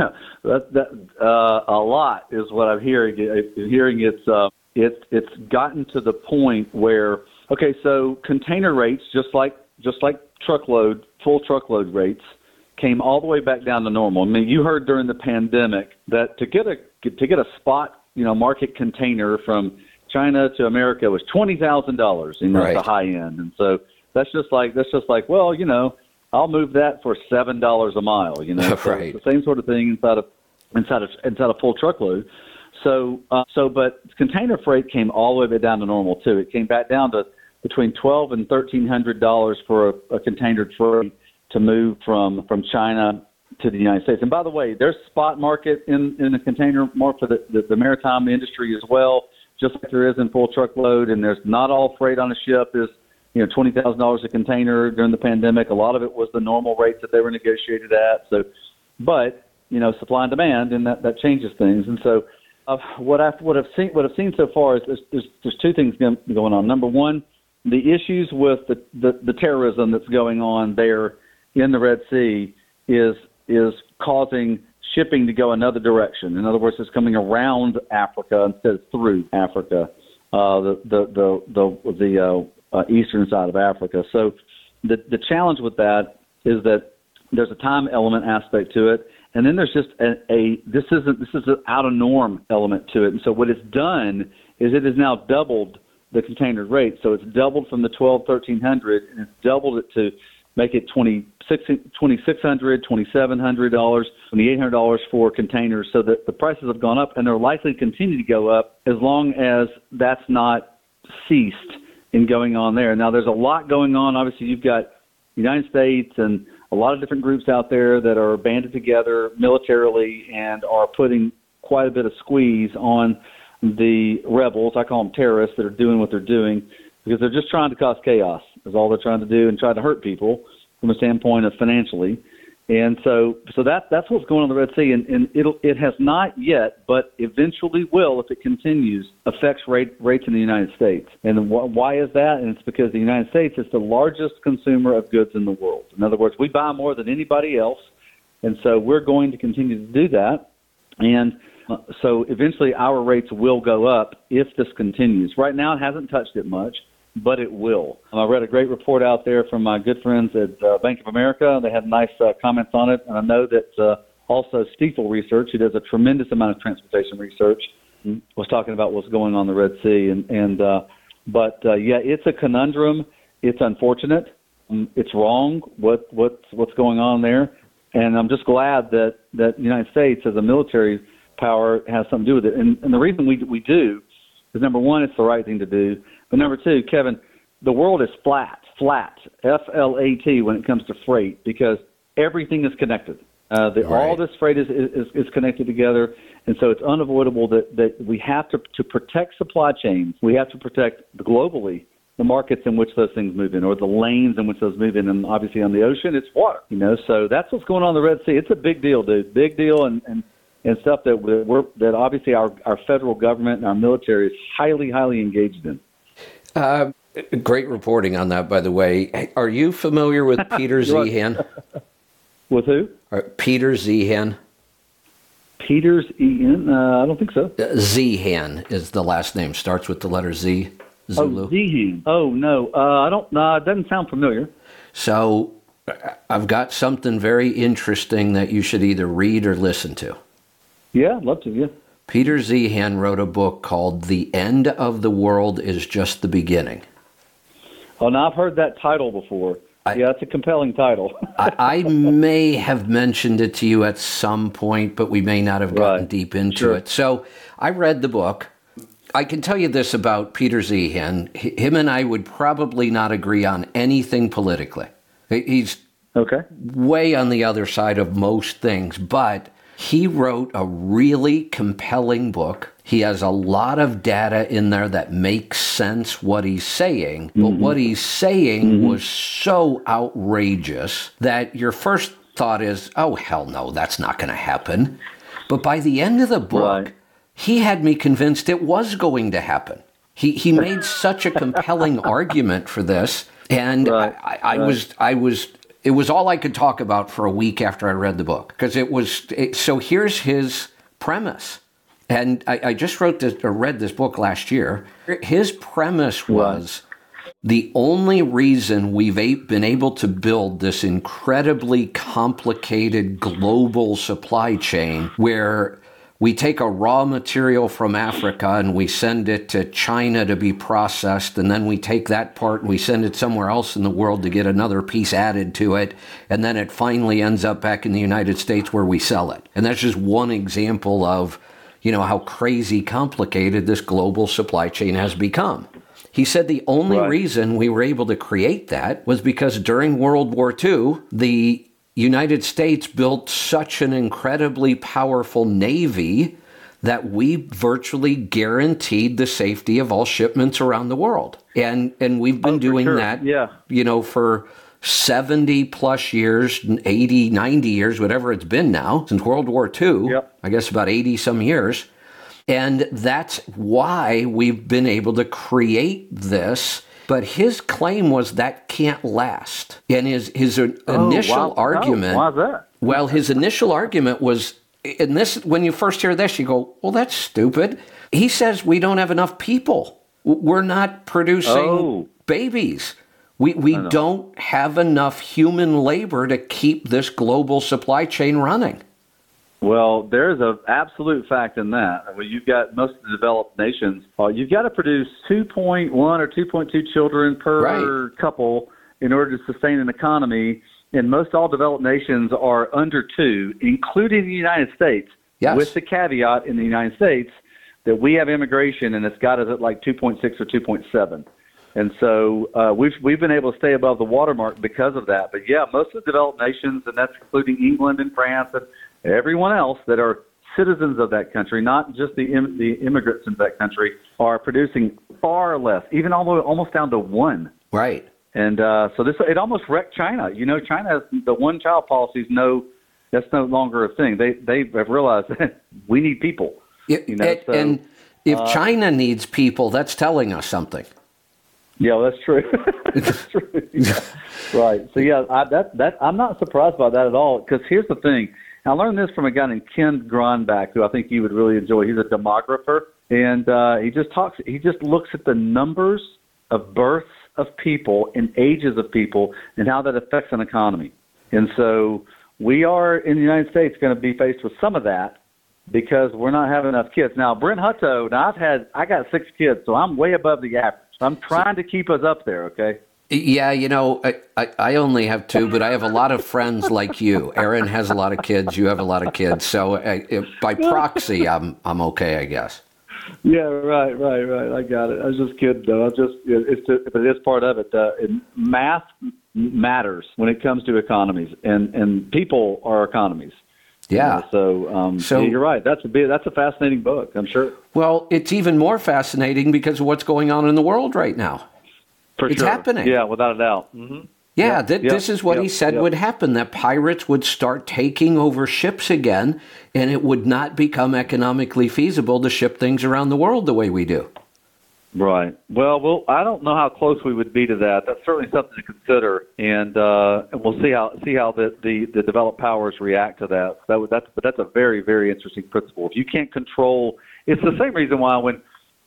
that, that, uh, a lot is what I'm hearing. Hearing it's uh, it's it's gotten to the point where okay, so container rates, just like just like truckload, full truckload rates, came all the way back down to normal. I mean, you heard during the pandemic that to get a to get a spot, you know, market container from China to America was twenty thousand dollars, you know, right. at the high end, and so that's just like that's just like well, you know. I'll move that for seven dollars a mile. You know, so right. it's the same sort of thing inside of inside of inside a full truckload. So, uh, so but container freight came all the way down to normal too. It came back down to between twelve and thirteen hundred dollars for a, a container freight to move from, from China to the United States. And by the way, there's spot market in, in the container market for the, the, the maritime industry as well, just like there is in full truckload. And there's not all freight on a ship is. You know, twenty thousand dollars a container during the pandemic. A lot of it was the normal rates that they were negotiated at. So, but you know, supply and demand, and that, that changes things. And so, uh, what I what I've seen what I've seen so far is there's there's, there's two things going on. Number one, the issues with the, the, the terrorism that's going on there in the Red Sea is is causing shipping to go another direction. In other words, it's coming around Africa instead of through Africa. Uh, the the the the, the uh, Uh, eastern side of Africa. So the the challenge with that is that there's a time element aspect to it, and then there's just a, a this isn't this is an out of norm element to it. And so what it's done is it has now doubled the container rate. So it's doubled from the twelve, thirteen hundred, and it's doubled it to make it twenty-six hundred, twenty-seven hundred, twenty-eight hundred dollars for containers. So that the prices have gone up, and they're likely to continue to go up as long as that's not ceased. And going on there now, there's a lot going on. Obviously, you've got the United States and a lot of different groups out there that are banded together militarily and are putting quite a bit of squeeze on the rebels. I call them terrorists that are doing what they're doing because they're just trying to cause chaos. Is all they're trying to do, and try to hurt people from a standpoint of financially. And so, so that that's what's going on in the Red Sea, and, and it'll it has not yet, but eventually will, if it continues, affects rate, rates in the United States. And wh- why is that? And it's because the United States is the largest consumer of goods in the world. In other words, we buy more than anybody else, and so we're going to continue to do that. And uh, so, eventually, our rates will go up if this continues. Right now, it hasn't touched it much. But it will. I read a great report out there from my good friends at uh, Bank of America. They had nice uh, comments on it. And I know that uh, also Stiefel Research, who does a tremendous amount of transportation research, was talking about what's going on in the Red Sea. And, and uh, But, uh, yeah, it's a conundrum. It's unfortunate. Um, it's wrong what, what what's going on there. And I'm just glad that, that the United States as a military power has something to do with it. And, and the reason we we do is, number one, it's the right thing to do. But number two, Kevin, the world is flat, flat, F L A T when it comes to freight because everything is connected. Uh, the, right. All this freight is, is, is connected together, and so it's unavoidable that, that we have to, to protect supply chains. We have to protect globally the markets in which those things move in, or the lanes in which those move in. And obviously on the ocean, it's water, you know, so that's what's going on in the Red Sea. It's a big deal, dude, big deal. And, and, and stuff that we're, that obviously our, our federal government and our military is highly, highly engaged in. Uh, great reporting on that, by the way. Are you familiar with Peter Zeihan? With who? Peter Zeihan. Peter's E N? Uh, I don't think so. Zeihan is the last name. Starts with the letter Z. Zulu. Oh, Zeihan. Oh, no. Uh, I don't know. Uh, it doesn't sound familiar. So I've got something very interesting that you should either read or listen to. Yeah, I'd love to, yeah. Peter Zeihan wrote a book called The End of the World is Just the Beginning. Oh, now I've heard that title before. I, yeah, it's a compelling title. I, I may have mentioned it to you at some point, but we may not have gotten right. deep into sure. it. So I read the book. I can tell you this about Peter Zeihan. H- him and I would probably not agree on anything politically. He's okay. way on the other side of most things, but he wrote a really compelling book. He has a lot of data in there that makes sense what he's saying, but mm-hmm. what he's saying mm-hmm. was so outrageous that your first thought is, oh, hell no, that's not going to happen. But by the end of the book, right. he had me convinced it was going to happen. He he made such a compelling argument for this, and right. I, I, I right. was I was... It was all I could talk about for a week after I read the book, because it was it, so here's his premise. And I, I just wrote this or read this book last year. His premise was the only reason we've a, been able to build this incredibly complicated global supply chain where we take a raw material from Africa and we send it to China to be processed, and then we take that part and we send it somewhere else in the world to get another piece added to it, and then it finally ends up back in the United States where we sell it. And that's just one example of, you know, how crazy complicated this global supply chain has become. He said the only right. reason we were able to create that was because during World War Two, the United States built such an incredibly powerful navy that we virtually guaranteed the safety of all shipments around the world. And and we've been oh, doing sure. that, yeah. you know, for seventy plus years, eighty, ninety years, whatever it's been now, since World War Two, yep. I guess about eighty some years. And that's why we've been able to create this. But his claim was that can't last. And his, his initial oh, wow. argument... Oh, why that? Well, his initial argument was, and this, when you first hear this, you go, well, that's stupid. He says we don't have enough people. We're not producing oh. babies. We, we don't have enough human labor to keep this global supply chain running. Well, there's an absolute fact in that. Well, you've got most of the developed nations, uh, you've got to produce two point one or two point two children per right. couple in order to sustain an economy. And most all developed nations are under two, including the United States, yes. with the caveat in the United States that we have immigration and it's got us at like two point six or two point seven. And so uh, we've we've been able to stay above the watermark because of that. But yeah, most of the developed nations, and that's including England and France and everyone else that are citizens of that country, not just the im- the immigrants in that country, are producing far less, even all the, almost down to one. Right. And uh, so this it almost wrecked China. You know, China has the one-child policy is no, that's no longer a thing. They they have realized that we need people. It, you know, it, so, and if uh, China needs people, that's telling us something. Yeah, that's true. That's true. Yeah. Right. So yeah, I, that that I'm not surprised by that at all. Because here's the thing. I learned this from a guy named Ken Gronbach, who I think you would really enjoy. He's a demographer, and uh, he just talks. He just looks at the numbers of births of people and ages of people and how that affects an economy. And so we are, in the United States, going to be faced with some of that because we're not having enough kids. Now, Brent Hutto, now I've had, I got six kids, so I'm way above the average. I'm trying to keep us up there, okay? Yeah, you know, I, I, I only have two, but I have a lot of friends like you. Aaron has a lot of kids. You have a lot of kids. So I, if, by proxy, I'm I'm okay, I guess. Yeah, right, right, right. I got it. I was just kidding, though. I was just, it's just, but it is part of it. Uh, math matters when it comes to economies, and, and people are economies. Yeah. yeah so, um, so yeah, you're right. That's a big, that's a fascinating book, I'm sure. Well, it's even more fascinating because of what's going on in the world right now. For it's sure. happening. Yeah, without a doubt. Mm-hmm. Yeah, yep, th- yep, this is what yep, he said yep. would happen, that pirates would start taking over ships again, and it would not become economically feasible to ship things around the world the way we do. Right. Well, we'll I don't know how close we would be to that. That's certainly something to consider, and uh, and we'll see how see how the, the, the developed powers react to that. That would, that's, but that's a very, very interesting principle. If you can't control – it's the same reason why when,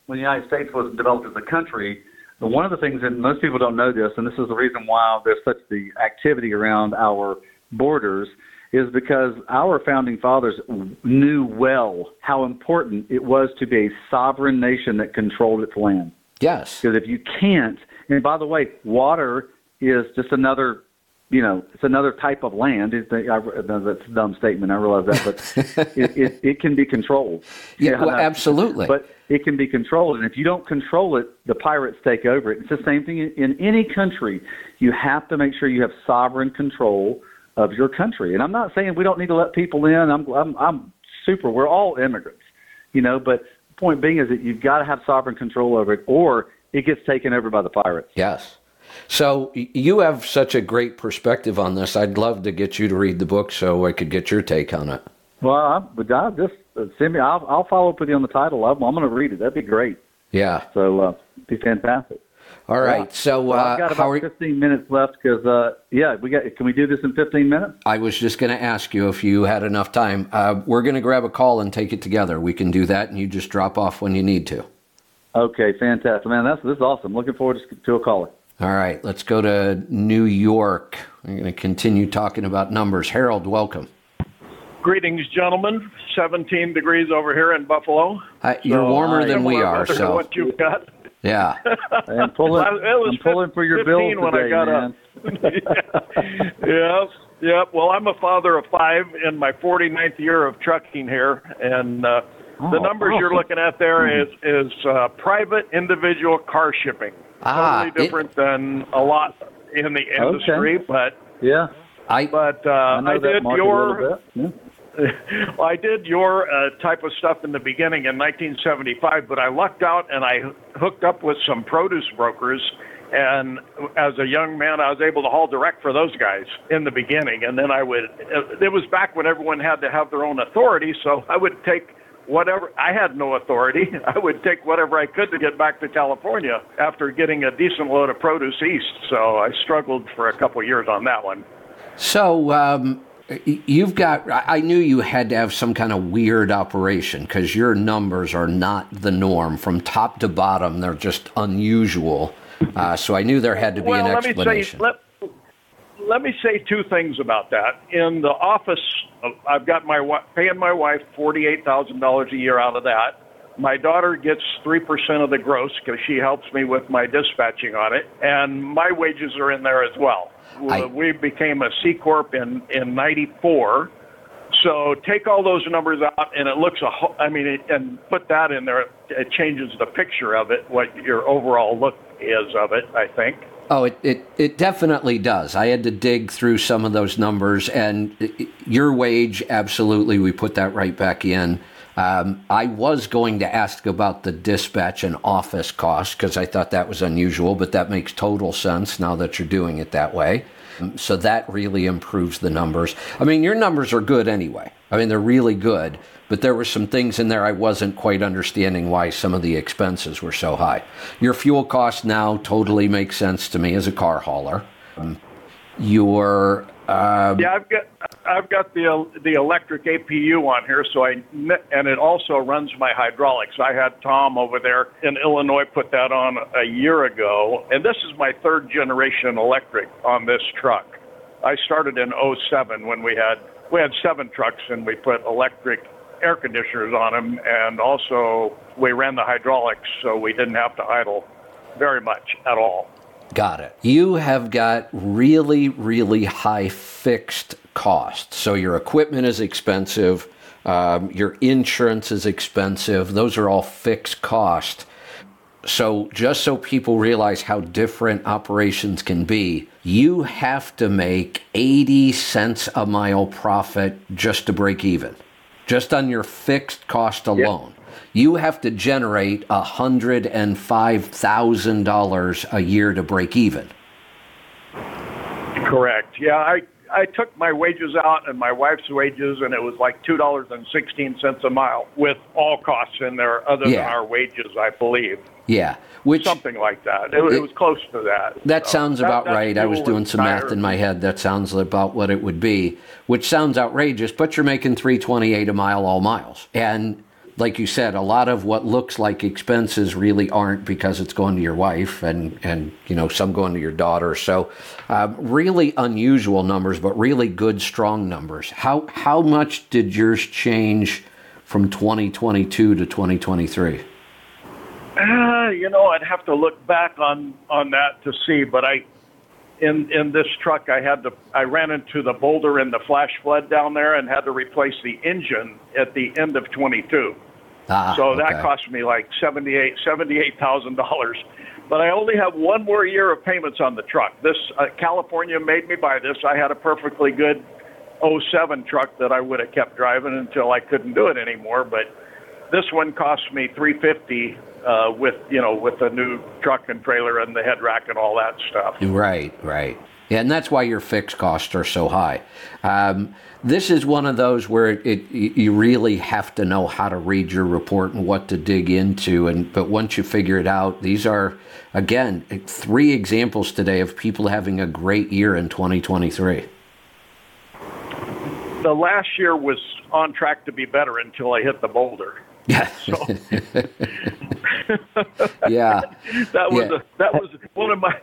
when the United States was developed as a country – one of the things, and most people don't know this, and this is the reason why there's such the activity around our borders, is because our founding fathers knew well how important it was to be a sovereign nation that controlled its land. Yes. Because if you can't, and by the way, water is just another, you know, it's another type of land. It's a, I, that's a dumb statement, I realize that, but it, it, it can be controlled. Yeah, yeah well, I, absolutely. But it can be controlled, and if you don't control it, the pirates take over it. It's the same thing in, in any country. You have to make sure you have sovereign control of your country. And I'm not saying we don't need to let people in. I'm, I'm, I'm super. We're all immigrants, you know, but the point being is that you've got to have sovereign control over it, or it gets taken over by the pirates. Yes. So you have such a great perspective on this. I'd love to get you to read the book so I could get your take on it. Well, I, but I just send me. I'll, I'll follow up with you on the title. I'm, I'm going to read it. That'd be great. Yeah. So uh, it'd be fantastic. All right. Yeah. So well, I've got uh, about fifteen we, minutes left because uh, yeah, we got. Can we do this in fifteen minutes? I was just going to ask you if you had enough time. Uh, we're going to grab a call and take it together. We can do that, and you just drop off when you need to. Okay. Fantastic, man. That's this is awesome. Looking forward to, to a caller. All right, let's go to New York. I'm going to continue talking about numbers. Harold, welcome. Greetings, gentlemen. seventeen degrees over here in Buffalo. Uh, you're so, warmer uh, than we are. So what you've got? Yeah. I'm pulling. I'm pulling for your bill today, when I got man. Up. yeah. Yes. Yep. Well, I'm a father of five in my forty-ninth year of trucking here, and uh, oh, the numbers awesome. You're looking at there is is uh, private individual car shipping. Ah, totally different it, than a lot in the industry, okay. but yeah, I but uh, I, I did your yeah. I did your uh, type of stuff in the beginning in nineteen seventy-five, but I lucked out and I hooked up with some produce brokers, and as a young man, I was able to haul direct for those guys in the beginning, and then I would. It was back when everyone had to have their own authority, so I would take. Whatever I had no authority, I would take whatever I could to get back to California after getting a decent load of produce east. So I struggled for a couple of years on that one. So um, you've got, I knew you had to have some kind of weird operation because your numbers are not the norm. From top to bottom, they're just unusual. Uh, so I knew there had to be well, an let explanation. Me say, let- Let me say two things about that. In the office, I've got my paying my wife forty-eight thousand dollars a year out of that. My daughter gets three percent of the gross because she helps me with my dispatching on it, and my wages are in there as well. I... We became a C Corp in, in ninety-four, so take all those numbers out, and it looks, a, I mean, it, and put that in there. It changes the picture of it, what your overall look is of it, I think. Oh, it, it, it definitely does. I had to dig through some of those numbers, and your wage, absolutely, we put that right back in. Um, I was going to ask about the dispatch and office costs because I thought that was unusual, but that makes total sense now that you're doing it that way. So that really improves the numbers. I mean, your numbers are good anyway. I mean, they're really good, but there were some things in there I wasn't quite understanding why some of the expenses were so high. Your fuel cost now totally makes sense to me as a car hauler. Um, your um, yeah, I've got I've got the the electric A P U on here, so I and it also runs my hydraulics. I had Tom over there in Illinois put that on a year ago, and this is my third generation electric on this truck. I started in oh seven when we had. We had seven trucks, and we put electric air conditioners on them, and also we ran the hydraulics, so we didn't have to idle very much at all. Got it. You have got really, really high fixed costs. So your equipment is expensive, um, your insurance is expensive. Those are all fixed costs. So just so people realize how different operations can be, you have to make eighty cents a mile profit just to break even. just on your fixed cost alone, yep. you have to generate one hundred five thousand dollars a year to break even. Correct. Yeah, I, I took my wages out and my wife's wages, and it was like two dollars and sixteen cents a mile with all costs in there other yeah. than our wages, I believe. Yeah. Which, something like that. It, it, it was close to that. That so. sounds about that, right. I was doing some tired. math in my head. That sounds about what it would be, which sounds outrageous, but you're making three twenty-eight a mile all miles. And like you said, a lot of what looks like expenses really aren't, because it's going to your wife and, and you know, some going to your daughter. So um, really unusual numbers, but really good, strong numbers. How how much did yours change from twenty twenty-two to twenty twenty-three? Uh, you know, I'd have to look back on, on that to see, but I, in, in this truck, I had to, I ran into the boulder in the flash flood down there and had to replace the engine at the end of twenty-two. Ah, so that okay. cost me like seventy-eight seventy-eight thousand dollars. But I only have one more year of payments on the truck. This, uh, California made me buy this. I had a perfectly good oh seven truck that I would have kept driving until I couldn't do it anymore. But this one cost me three hundred fifty dollars. Uh, with, you know, with the new truck and trailer and the head rack and all that stuff. Right, right. Yeah, and that's why your fixed costs are so high. Um, this is one of those where it, it you really have to know how to read your report and what to dig into. And but once you figure it out, these are, again, three examples today of people having a great year in twenty twenty-three. The last year was on track to be better until I hit the boulder. Yeah. So. yeah. That was yeah. A, that was one of my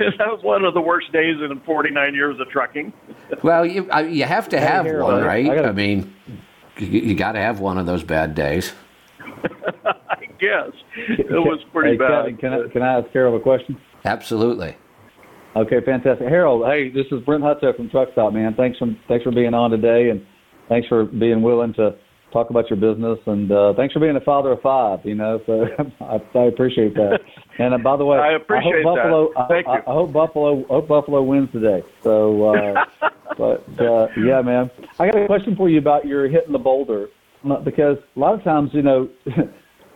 that was one of the worst days in forty-nine years of trucking. Well, you I, you have to have one, right? I, gotta, I mean, you, you got to have one of those bad days. I guess it was pretty hey, bad. Kevin, can I can I ask Harold a question? Absolutely. Okay, fantastic. Harold, hey, this is Brent Hutto from Truckstop, man. Thanks for thanks for being on today, and thanks for being willing to talk about your business, and uh, thanks for being a father of five, you know, so I, I appreciate that. And uh, by the way, I appreciate I hope Buffalo, that. Thank I, you. I, I hope Buffalo, hope Buffalo wins today. So, uh, but uh, yeah, man, I got a question for you about your hitting the boulder, because a lot of times, you know,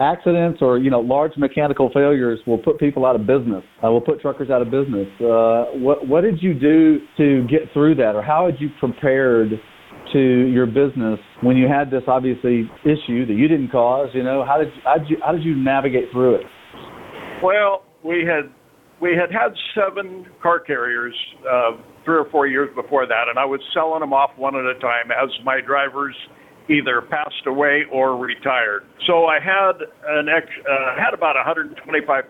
accidents or, you know, large mechanical failures will put people out of business, uh, will put truckers out of business. Uh, what, what did you do to get through that, or how had you prepared to your business when you had this obviously issue that you didn't cause? You know, how did you, how did you, how did you navigate through it? Well, we had we had had seven car carriers uh, three or four years before that, and I was selling them off one at a time as my drivers either passed away or retired. So I had an ex, uh, had about one hundred twenty-five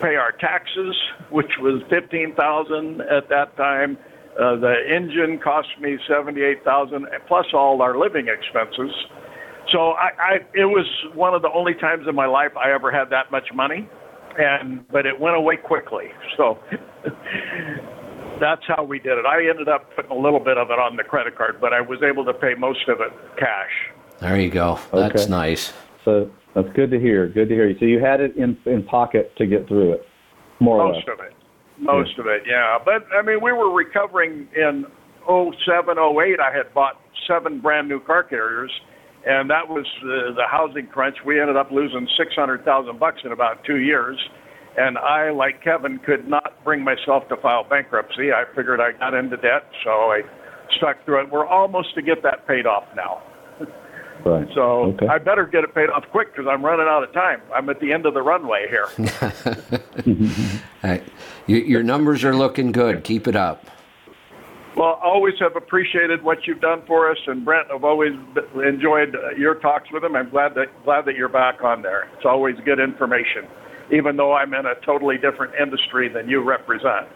pay our taxes, which was fifteen thousand at that time. Uh, the engine cost me seventy-eight thousand dollars, plus all our living expenses. So I, I, it was one of the only times in my life I ever had that much money, and but it went away quickly. So that's how we did it. I ended up putting a little bit of it on the credit card, but I was able to pay most of it cash. There you go. That's okay. Nice. So that's good to hear. Good to hear you. So you had it in in pocket to get through it, more or less. Most of it. Most of it, yeah. But, I mean, we were recovering in oh seven, oh eight. I had bought seven brand-new car carriers, and that was the, the housing crunch. We ended up losing six hundred thousand dollars bucks in about two years, and I, like Kevin, could not bring myself to file bankruptcy. I figured I got into debt, so I stuck through it. We're almost to get that paid off now. Right. So okay. I better get it paid off quick because I'm running out of time. I'm at the end of the runway here. All right. Your, your numbers are looking good. Keep it up. Well, I always have appreciated what you've done for us, and Brent, I've always enjoyed your talks with him. I'm glad that glad that you're back on there. It's always good information, even though I'm in a totally different industry than you represent.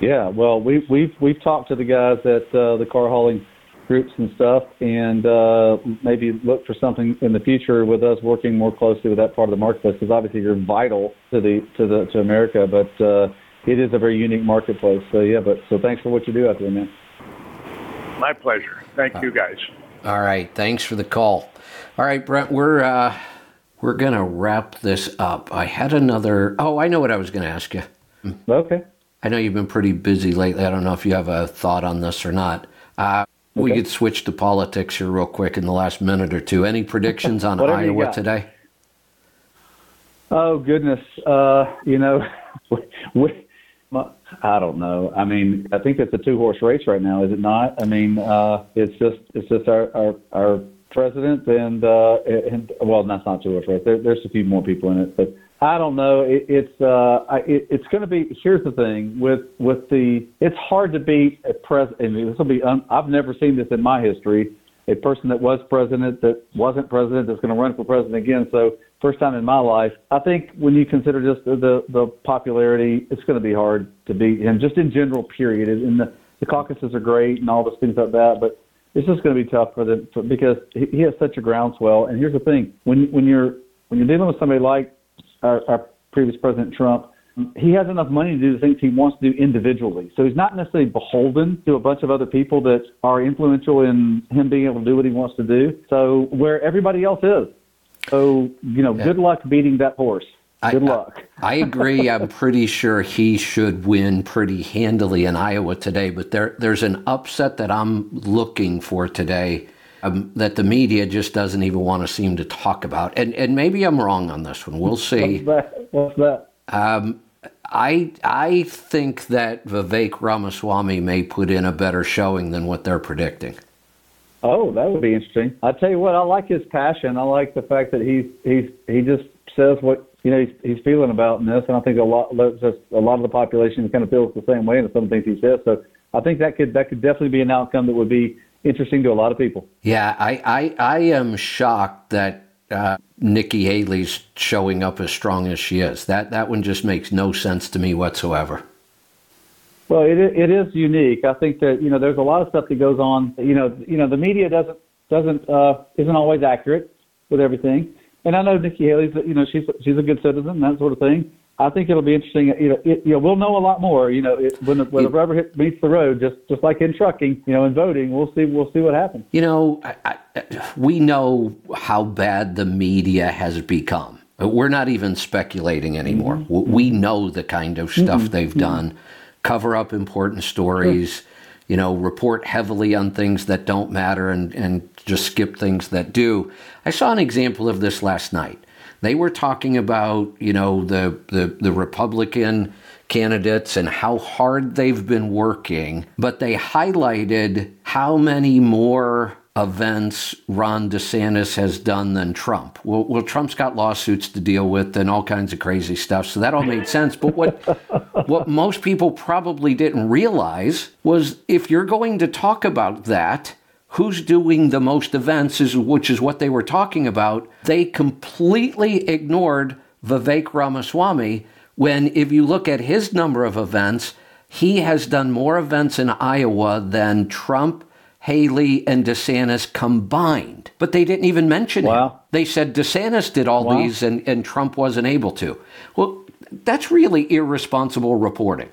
Yeah. Well, we've we've we've talked to the guys at uh, the car hauling groups and stuff, and uh, maybe look for something in the future with us working more closely with that part of the marketplace, because obviously you're vital to the to the to America, but uh, it is a very unique marketplace. So yeah, but so thanks for what you do out there, man. My pleasure. Thank uh, you, guys. All right, thanks for the call. All right, Brent, we're uh, we're gonna wrap this up. I had another. Oh, I know what I was gonna ask you. Okay. I know you've been pretty busy lately. I don't know if you have a thought on this or not. Uh, Okay. We could switch to politics here real quick in the last minute or two. Any predictions on Iowa today? Oh, goodness. Uh, you know, we, I don't know. I mean, I think it's a two-horse race right now, is it not? I mean, uh, it's just it's just our our, our president and, uh, and – well, that's not two-horse race. There, there's a few more people in it. But I don't know. It, it's uh, it, it's going to be – here's the thing. With, with the – it's hard to beat a president. I mean, this will be un, I've never seen this in my history, a person that was president that wasn't president that's going to run for president again. So first time in my life, I think when you consider just the, the, the popularity, it's going to be hard to beat him just in general, period. And the, the caucuses are great and all those things like that, but it's just going to be tough for them for, because he, he has such a groundswell. And here's the thing. When, when you're, when you're dealing with somebody like our, our previous president, Trump, he has enough money to do the things he wants to do individually. So he's not necessarily beholden to a bunch of other people that are influential in him being able to do what he wants to do. So where everybody else is. So, you know, yeah. Good luck beating that horse. Good I, luck. I, I agree. I'm pretty sure he should win pretty handily in Iowa today. But there, there's an upset that I'm looking for today um, that the media just doesn't even want to seem to talk about. And, and maybe I'm wrong on this one. We'll see. What's that? What's that? Um, I I think that Vivek Ramaswamy may put in a better showing than what they're predicting. Oh, that would be interesting. I tell you what, I like his passion. I like the fact that he's he's he just says what you know he's, he's feeling about in this, and I think a lot just a lot of the population kind of feels the same way in some things he says. So I think that could that could definitely be an outcome that would be interesting to a lot of people. Yeah, I I, I am shocked that. Uh, Nikki Haley's showing up as strong as she is. That that one just makes no sense to me whatsoever. Well, it it is unique. I think that you know there's a lot of stuff that goes on. You know, you know the media doesn't doesn't uh, isn't always accurate with everything. And I know Nikki Haley's you know she's she's a good citizen, that sort of thing. I think it'll be interesting. You know, it, you know, we'll know a lot more. You know, it, when the, when the rubber hit, meets the road, just just like in trucking, you know, in voting, we'll see. We'll see what happens. You know, I, I, we know how bad the media has become. We're not even speculating anymore. Mm-hmm. We know the kind of stuff mm-hmm. they've mm-hmm. done: cover up important stories, sure. you know, report heavily on things that don't matter, and and just skip things that do. I saw an example of this last night. They were talking about, you know, the, the, the Republican candidates and how hard they've been working, but they highlighted how many more events Ron DeSantis has done than Trump. Well, well Trump's got lawsuits to deal with and all kinds of crazy stuff, so that all made sense. But what what most people probably didn't realize was if you're going to talk about that, who's doing the most events, is, which is what they were talking about, they completely ignored Vivek Ramaswamy, when if you look at his number of events, he has done more events in Iowa than Trump, Haley, and DeSantis combined. But they didn't even mention wow. him. They said DeSantis did all wow. these and, and Trump wasn't able to. Well, that's really irresponsible reporting.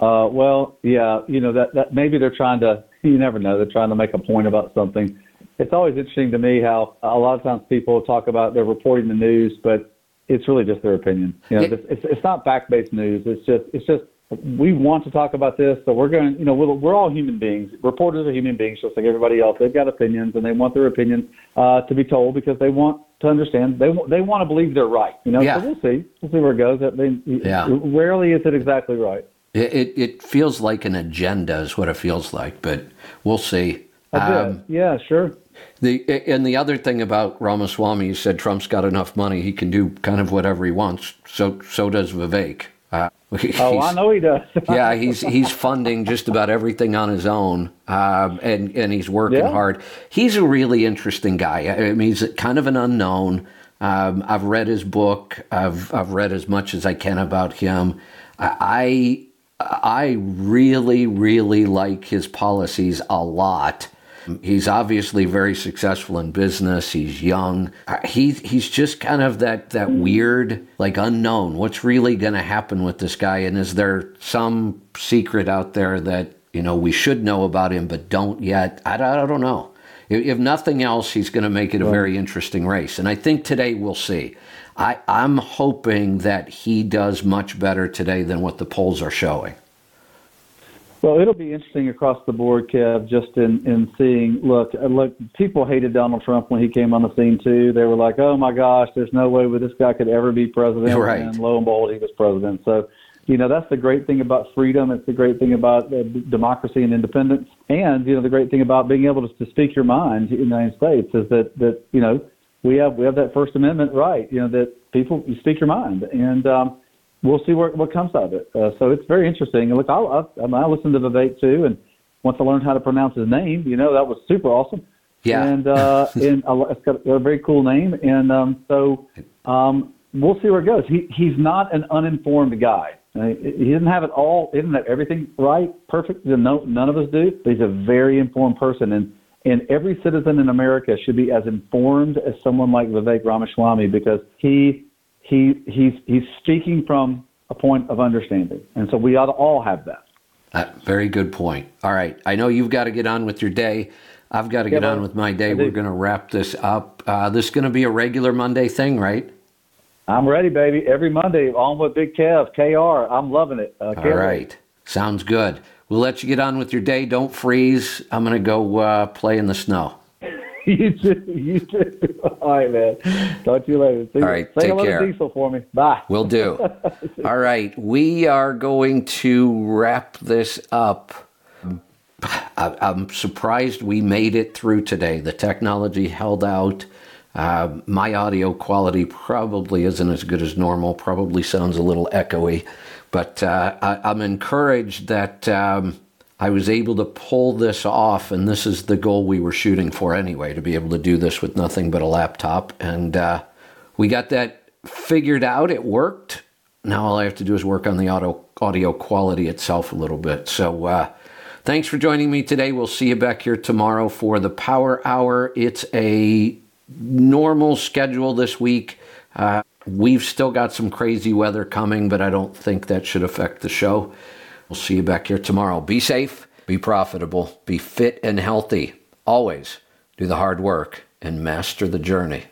Uh, well, yeah, you know, that, that maybe they're trying to, you never know, they're trying to make a point about something. It's always interesting to me how a lot of times people talk about they're reporting the news, but it's really just their opinion. You know, it, it's, it's not fact-based news. It's just, it's just we want to talk about this, so we're going to, you know, we're, we're all human beings. Reporters are human beings just like everybody else. They've got opinions, and they want their opinions uh, to be told because they want to understand. They want, they want to believe they're right. You know, yeah. So we'll see. We'll see where it goes. I mean, yeah. Rarely is it exactly right. It, it it feels like an agenda is what it feels like, but we'll see. Um, yeah, sure. The and the other thing about Ramaswamy, you said Trump's got enough money; he can do kind of whatever he wants. So so does Vivek. Uh, oh, I know he does. yeah, he's he's funding just about everything on his own, um, and and he's working yeah. hard. He's a really interesting guy. I mean, he's kind of an unknown. Um, I've read his book. I've I've read as much as I can about him. I. I I really, really like his policies a lot. He's obviously very successful in business. He's young. He, he's just kind of that, that weird, like unknown. What's really going to happen with this guy? And is there some secret out there that, you know, we should know about him but don't yet? I, I don't know. If nothing else, he's going to make it a very interesting race. And I think today we'll see. I, I'm hoping that he does much better today than what the polls are showing. Well, it'll be interesting across the board, Kev, just in, in seeing, look, look, people hated Donald Trump when he came on the scene, too. They were like, oh, my gosh, there's no way this guy could ever be president. Right. And lo and behold, he was president. So, you know, that's the great thing about freedom. It's the great thing about uh, democracy and independence. And, you know, the great thing about being able to, to speak your mind in the United States is that, that you know, we have we have that First Amendment right, you know, that people you speak your mind. And um we'll see what what comes out of it. Uh, so it's very interesting. And look, I I, I listened to Vivek too, and once I learned how to pronounce his name, you know, that was super awesome. Yeah, and uh, and uh, it's got a very cool name, and um, so um, we'll see where it goes. He he's not an uninformed guy. I mean, he didn't have it all. He didn't have everything right, perfect. No, none of us do. But he's a very informed person, and and every citizen in America should be as informed as someone like Vivek Ramaswamy, because he. He he's he's speaking from a point of understanding, and so we ought to all have that. Uh, very good point. All right, I know you've got to get on with your day. I've got to yeah, get on with my day. We're going to wrap this up. Uh, this is going to be a regular Monday thing, right? I'm ready, baby. Every Monday, on with Big Kev, K R. I'm loving it. Uh, all right, sounds good. We'll let you get on with your day. Don't freeze. I'm going to go uh, play in the snow. You too. You too. All right, man. Talk to you later. See All right. You. Say take hello care. To Diesel for me. Bye. Will do. All right. We are going to wrap this up. I, I'm surprised we made it through today. The technology held out. Uh, my audio quality probably isn't as good as normal. Probably sounds a little echoey. But uh, I, I'm encouraged that... Um, I was able to pull this off, and this is the goal we were shooting for anyway, to be able to do this with nothing but a laptop. And uh, we got that figured out. It worked. Now all I have to do is work on the auto, audio quality itself a little bit. So uh, thanks for joining me today. We'll see you back here tomorrow for the Power Hour. It's a normal schedule this week. Uh, we've still got some crazy weather coming, but I don't think that should affect the show. We'll see you back here tomorrow. Be safe, be profitable, be fit and healthy. Always do the hard work and master the journey.